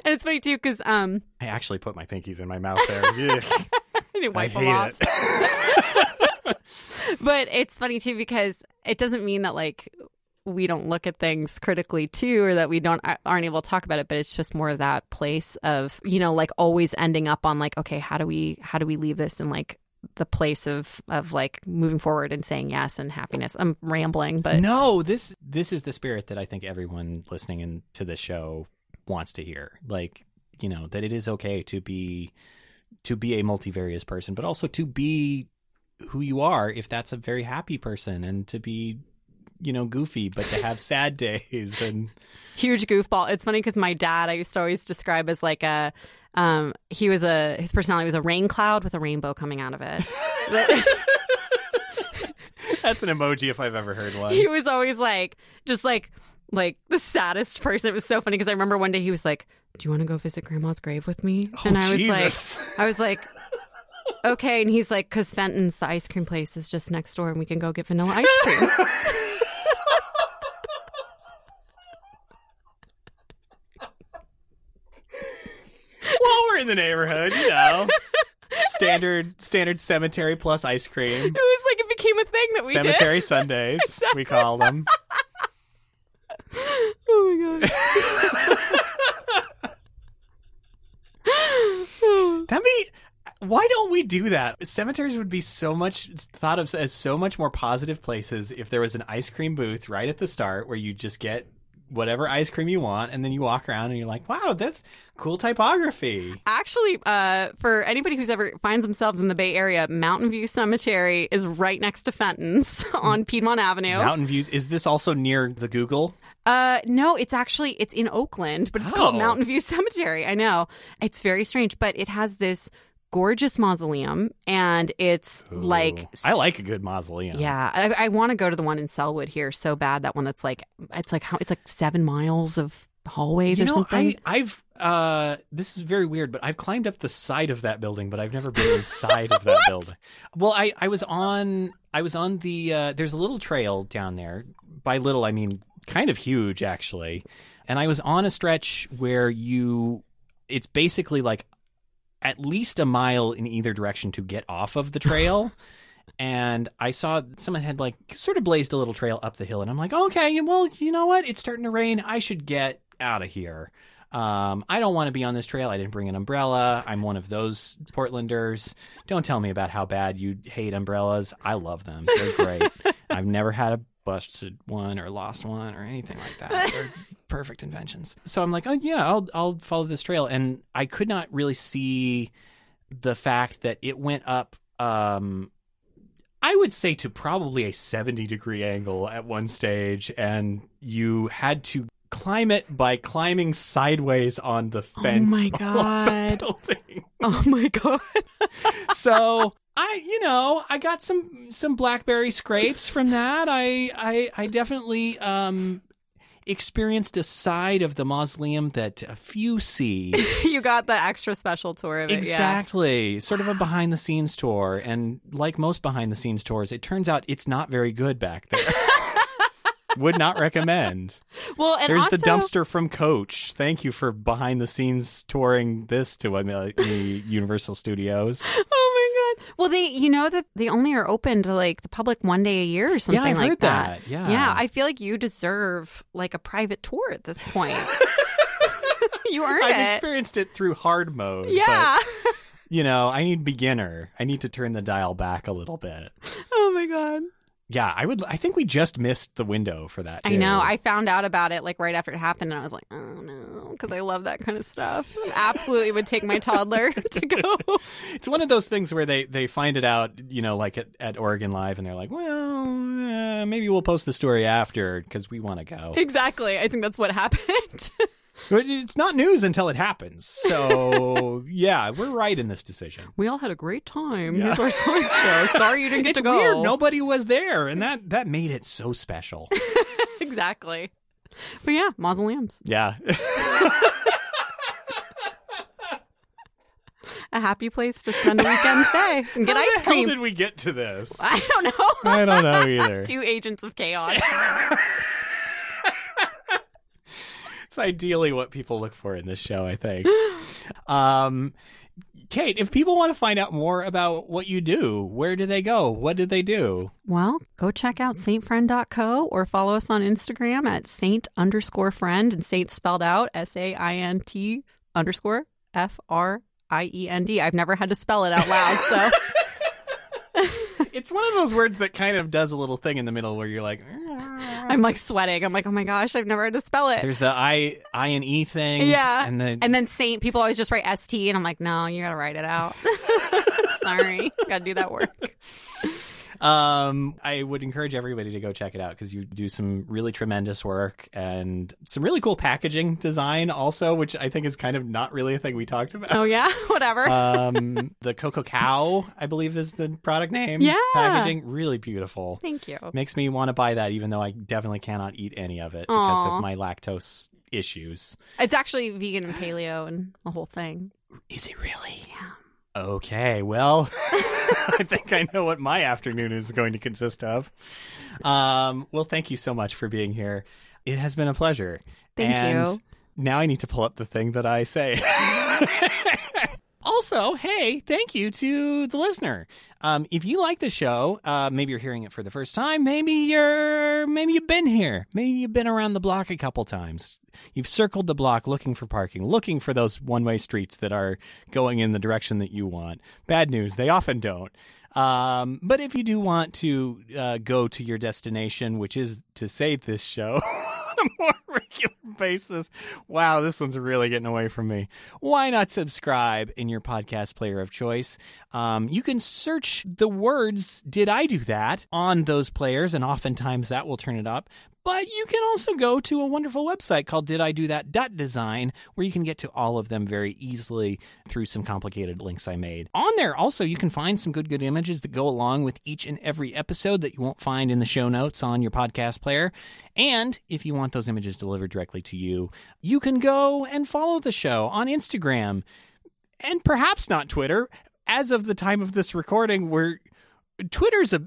And it's funny too, because um, I actually put my pinkies in my mouth there. I didn't wipe I them off. It. But it's funny too, because it doesn't mean that like we don't look at things critically too, or that we don't aren't able to talk about it. But it's just more of that place of, you know, like always ending up on like, okay, how do we how do we leave this in like the place of of like moving forward and saying yes and happiness. I'm rambling, but no, this this is the spirit that I think everyone listening in to this show wants to hear. Like, you know, that it is okay to be to be a multivarious person, but also to be who you are if that's a very happy person, and to be, you know, goofy, but to have sad days and huge goofball. It's funny because my dad, I used to always describe as like a, um, he was a, his personality was a rain cloud with a rainbow coming out of it. That's an emoji if I've ever heard one. He was always like, just like, like the saddest person. It was so funny because I remember one day he was like, do you want to go visit grandma's grave with me? Oh, and I Jesus. was like, I was like, okay. And he's like, because Fenton's, the ice cream place, is just next door and we can go get vanilla ice cream. Well, we're in the neighborhood, you know. Standard standard cemetery plus ice cream. It was like it became a thing that we cemetery did. Cemetery Sundays, exactly. We call them. Oh, my God. That may... Why don't we do that? Cemeteries would be so much thought of as so much more positive places if there was an ice cream booth right at the start where you just get whatever ice cream you want, and then you walk around and you're like, wow, that's cool typography. Actually, uh, for anybody who's ever finds themselves in the Bay Area, Mountain View Cemetery is right next to Fenton's on Piedmont Avenue. Mountain Views. Is this also near the Google? Uh, no, it's actually, it's in Oakland, but it's oh. called Mountain View Cemetery. I know. It's very strange, but it has this gorgeous mausoleum, and it's Ooh, like I like a good mausoleum. Yeah, I, I want to go to the one in Selwood here so bad. That one that's like it's like how it's like seven miles of hallways you or know, something. I, I've uh, this is very weird, but I've climbed up the side of that building, but I've never been inside of that building. Well, I, I was on I was on the uh, there's a little trail down there. By little, I mean kind of huge, actually. And I was on a stretch where you, it's basically like at least a mile in either direction to get off of the trail. And I saw someone had like sort of blazed a little trail up the hill, and I'm like, okay, well, you know what? It's starting to rain. I should get out of here. Um, I don't want to be on this trail. I didn't bring an umbrella. I'm one of those Portlanders. Don't tell me about how bad you hate umbrellas. I love them. They're great. I've never had a busted one or lost one or anything like that. They're perfect inventions. So I'm like, oh yeah, I'll I'll follow this trail. And I could not really see the fact that it went up, um, I would say, to probably a seventy degree angle at one stage, and you had to climb it by climbing sideways on the fence. Oh my god! The building. Oh my god! So I, you know, I got some some blackberry scrapes from that. I I, I definitely um, experienced a side of the mausoleum that a few see. You got the extra special tour of it, exactly. Yeah. Sort of a behind the scenes tour, and like most behind the scenes tours, it turns out it's not very good back there. Would not recommend. Well, and there's also the dumpster from Coach. Thank you for behind the scenes touring this to a, a Universal Studios. Oh my god! Well, they, you know that they only are open to like the public one day a year or something. Yeah, I like heard that. that. Yeah, yeah. I feel like you deserve like a private tour at this point. You earned I've it. I've experienced it through hard mode. Yeah. But, you know, I need beginner. I need to turn the dial back a little bit. Oh my god. Yeah, I would. I think we just missed the window for that, too. I know. I found out about it like right after it happened, and I was like, oh no, because I love that kind of stuff. I absolutely would take my toddler to go. It's one of those things where they, they find it out, you know, like at, at Oregon Live, and they're like, well, uh, maybe we'll post the story after because we want to go. Exactly. I think that's what happened. It's not news until it happens. So, yeah, we're right in this decision. We all had a great time. Yeah. Our show. Sorry you didn't get it's to go. It's weird. Nobody was there. And that, that made it so special. Exactly. But, yeah, mausoleums. Yeah. A happy place to spend a weekend today and get How ice cream. How did we get to this? I don't know. I don't know either. Two agents of chaos. It's ideally what people look for in this show, I think. Um, Kate, if people want to find out more about what you do, where do they go? What do they do? Well, go check out saint friend dot co or follow us on Instagram at saint underscore friend, and saint spelled out S A I N T underscore F R I E N D. I've never had to spell it out loud, so... It's one of those words that kind of does a little thing in the middle where you're like... I'm like sweating. I'm like, oh my gosh, I've never had to spell it. There's the I, I and E thing. Yeah. And, the... and then Saint, people always just write S T, and I'm like, no, you got to write it out. Sorry. Got to do that work. Um, I would encourage everybody to go check it out because you do some really tremendous work and some really cool packaging design also, which I think is kind of not really a thing we talked about. Oh, yeah? Whatever. um, the Coco Cow, I believe, is the product name. Yeah. Packaging. Really beautiful. Thank you. Makes me want to buy that, even though I definitely cannot eat any of it Aww. Because of my lactose issues. It's actually vegan and paleo and the whole thing. Is it really? Yeah. Okay, well, I think I know what my afternoon is going to consist of. Um, well, thank you so much for being here. It has been a pleasure. Thank and you. Now I need to pull up the thing that I say. Also, hey, thank you to the listener. Um, if you like the show, uh, maybe you're hearing it for the first time. Maybe you're, maybe you've been here. Maybe you've been around the block a couple times. You've circled the block looking for parking, looking for those one-way streets that are going in the direction that you want. Bad news, they often don't. Um, but if you do want to uh, go to your destination, which is to say this show... on a more regular basis. Wow, this one's really getting away from me. Why not subscribe in your podcast player of choice? Um, you can search the words, did I do that, on those players, and oftentimes that will turn it up. But you can also go to a wonderful website called did I do that dot design, where you can get to all of them very easily through some complicated links I made. On there, also, you can find some good, good images that go along with each and every episode that you won't find in the show notes on your podcast player. And if you want those images delivered directly to you, you can go and follow the show on Instagram and perhaps not Twitter. As of the time of this recording, we're Twitter's a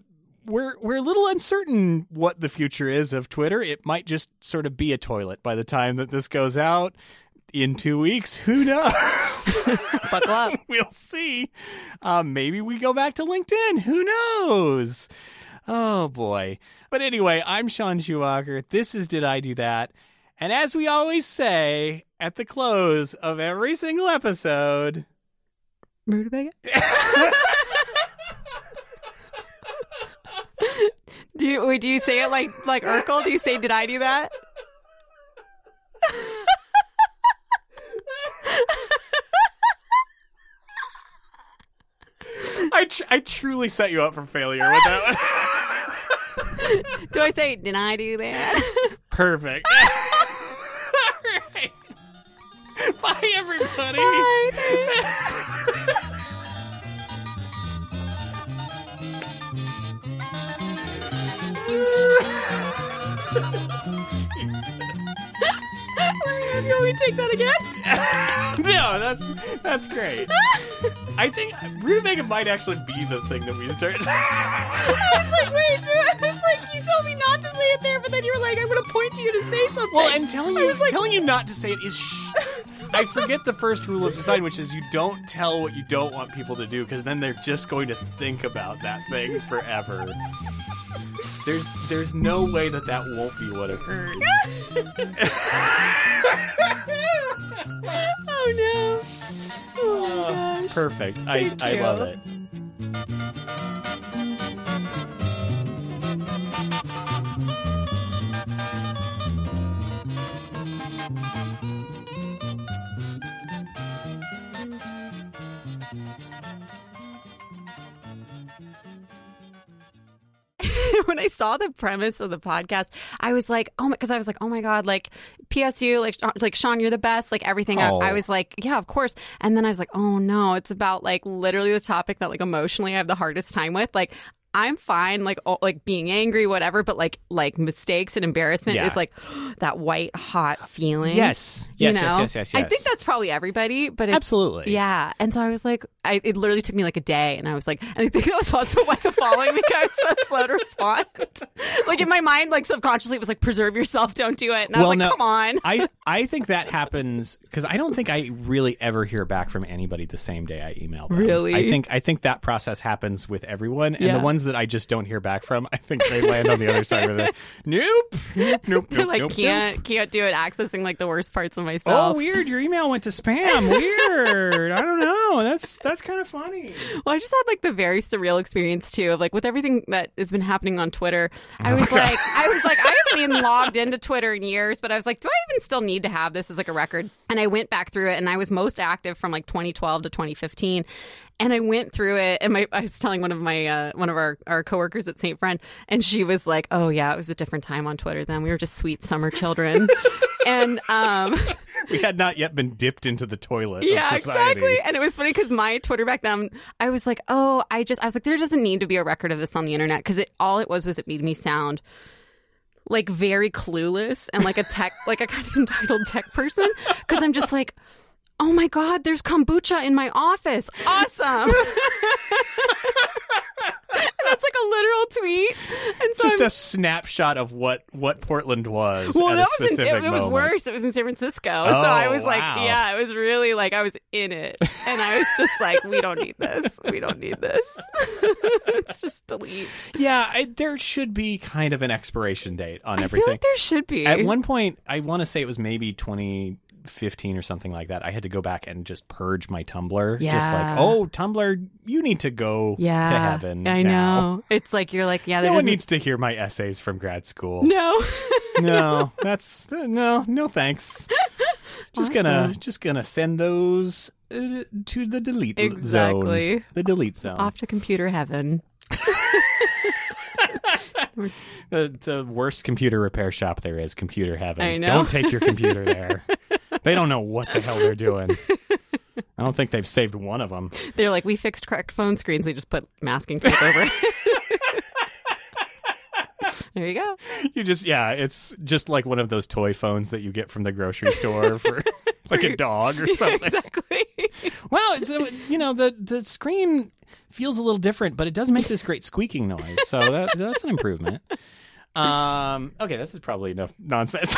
we're we're a little uncertain what the future is of Twitter. It might just sort of be a toilet by the time that this goes out in two weeks. Who knows? Buckle up. We'll see. Uh, maybe we go back to LinkedIn. Who knows? Oh, boy. But anyway, I'm Sean Schumacher. This is Did I Do That? And as we always say at the close of every single episode... Rutabaga? Do you, do you say it like like Urkel? Do you say, did I do that? I tr- I truly set you up for failure with that one. Do I say, did I do that? Perfect. All right. Bye, everybody. Bye. Can we take that again? No, that's that's great. I think Rutabaga might actually be the thing that we start. I was like, wait, I was like, you told me not to say it there, but then you were like, I'm going to point to you to say something. Well, and telling you, like, telling you not to say it is shh. I forget the first rule of design, which is you don't tell what you don't want people to do, because then they're just going to think about that thing forever. There's there's no way that that won't be what occurs. Oh, no. Oh, my gosh. It's perfect. I, I love it. When I saw the premise of the podcast, I was like, oh my, because I was like, oh my God, like P S U, like, like Sean, you're the best, like everything. Oh. I, I was like, yeah, of course. And then I was like, oh no, it's about like literally the topic that like emotionally I have the hardest time with. Like, I'm fine, like, oh, like being angry, whatever, but like, like mistakes and embarrassment yeah. is like that white hot feeling. Yes, yes, you know? yes, yes, yes, yes. I think that's probably everybody, but it's, absolutely, yeah. And so I was like, I, it literally took me like a day, and I was like, and I think that was also why the following week I was so slow to respond. Like in my mind, like subconsciously, it was like preserve yourself, don't do it. And I well, was like, no, come on. I I think that happens because I don't think I really ever hear back from anybody the same day I email them. Really, I think I think that process happens with everyone, and yeah. the ones that I just don't hear back from, I think they land on the other side where they're like, nope, nope, nope, They're like, nope, can't, nope. can't do it, accessing like the worst parts of myself. Oh, weird, your email went to spam. Weird. I don't know. That's that's kind of funny. Well, I just had like the very surreal experience too of like with everything that has been happening on Twitter. I was like, I was like, I haven't even logged into Twitter in years, but I was like, do I even still need to have this as like a record? And I went back through it, and I was most active from like twenty twelve to twenty fifteen. And I went through it, and my, I was telling one of my uh, one of our, our coworkers at Saint Friend, and she was like, "Oh yeah, it was a different time on Twitter then. We were just sweet summer children." And um, we had not yet been dipped into the toilet. Yeah, of society. Exactly. And it was funny because my Twitter back then, I was like, "Oh, I just," I was like, "There doesn't need to be a record of this on the internet," because it all it was was it made me sound like very clueless and like a tech, like a kind of entitled tech person, because I'm just like, oh my God, there's kombucha in my office. Awesome. That's like a literal tweet. And so Just I'm... a snapshot of what, what Portland was. Well, at that was in, it, it was worse. It was in San Francisco. Oh, so I was wow. like, yeah, it was really like I was in it. And I was just like, we don't need this. We don't need this. It's just delete. Yeah, I, there should be kind of an expiration date on everything. I feel like there should be. At one point, I want to say it was maybe twenty fifteen or something like that. I had to go back and just purge my Tumblr. Yeah. Just like, oh, Tumblr, you need to go yeah, to heaven. I now. know. It's like you're like, yeah. There no doesn't... one needs to hear my essays from grad school. No, no, that's no, no, thanks. Just awesome. gonna, just gonna send those uh, to the delete exactly. zone. The delete zone. Off to computer heaven. the the worst computer repair shop there is, computer heaven. I know. Don't take your computer there. They don't know what the hell they're doing. I don't think they've saved one of them. They're like, we fixed cracked phone screens. They just put masking tape over it. There you go. You just, yeah, it's just like one of those toy phones that you get from the grocery store for like a dog or something. Exactly. Well, it's, you know, the the screen feels a little different, but it does make this great squeaking noise. So that, that's an improvement. Um, okay, this is probably enough nonsense.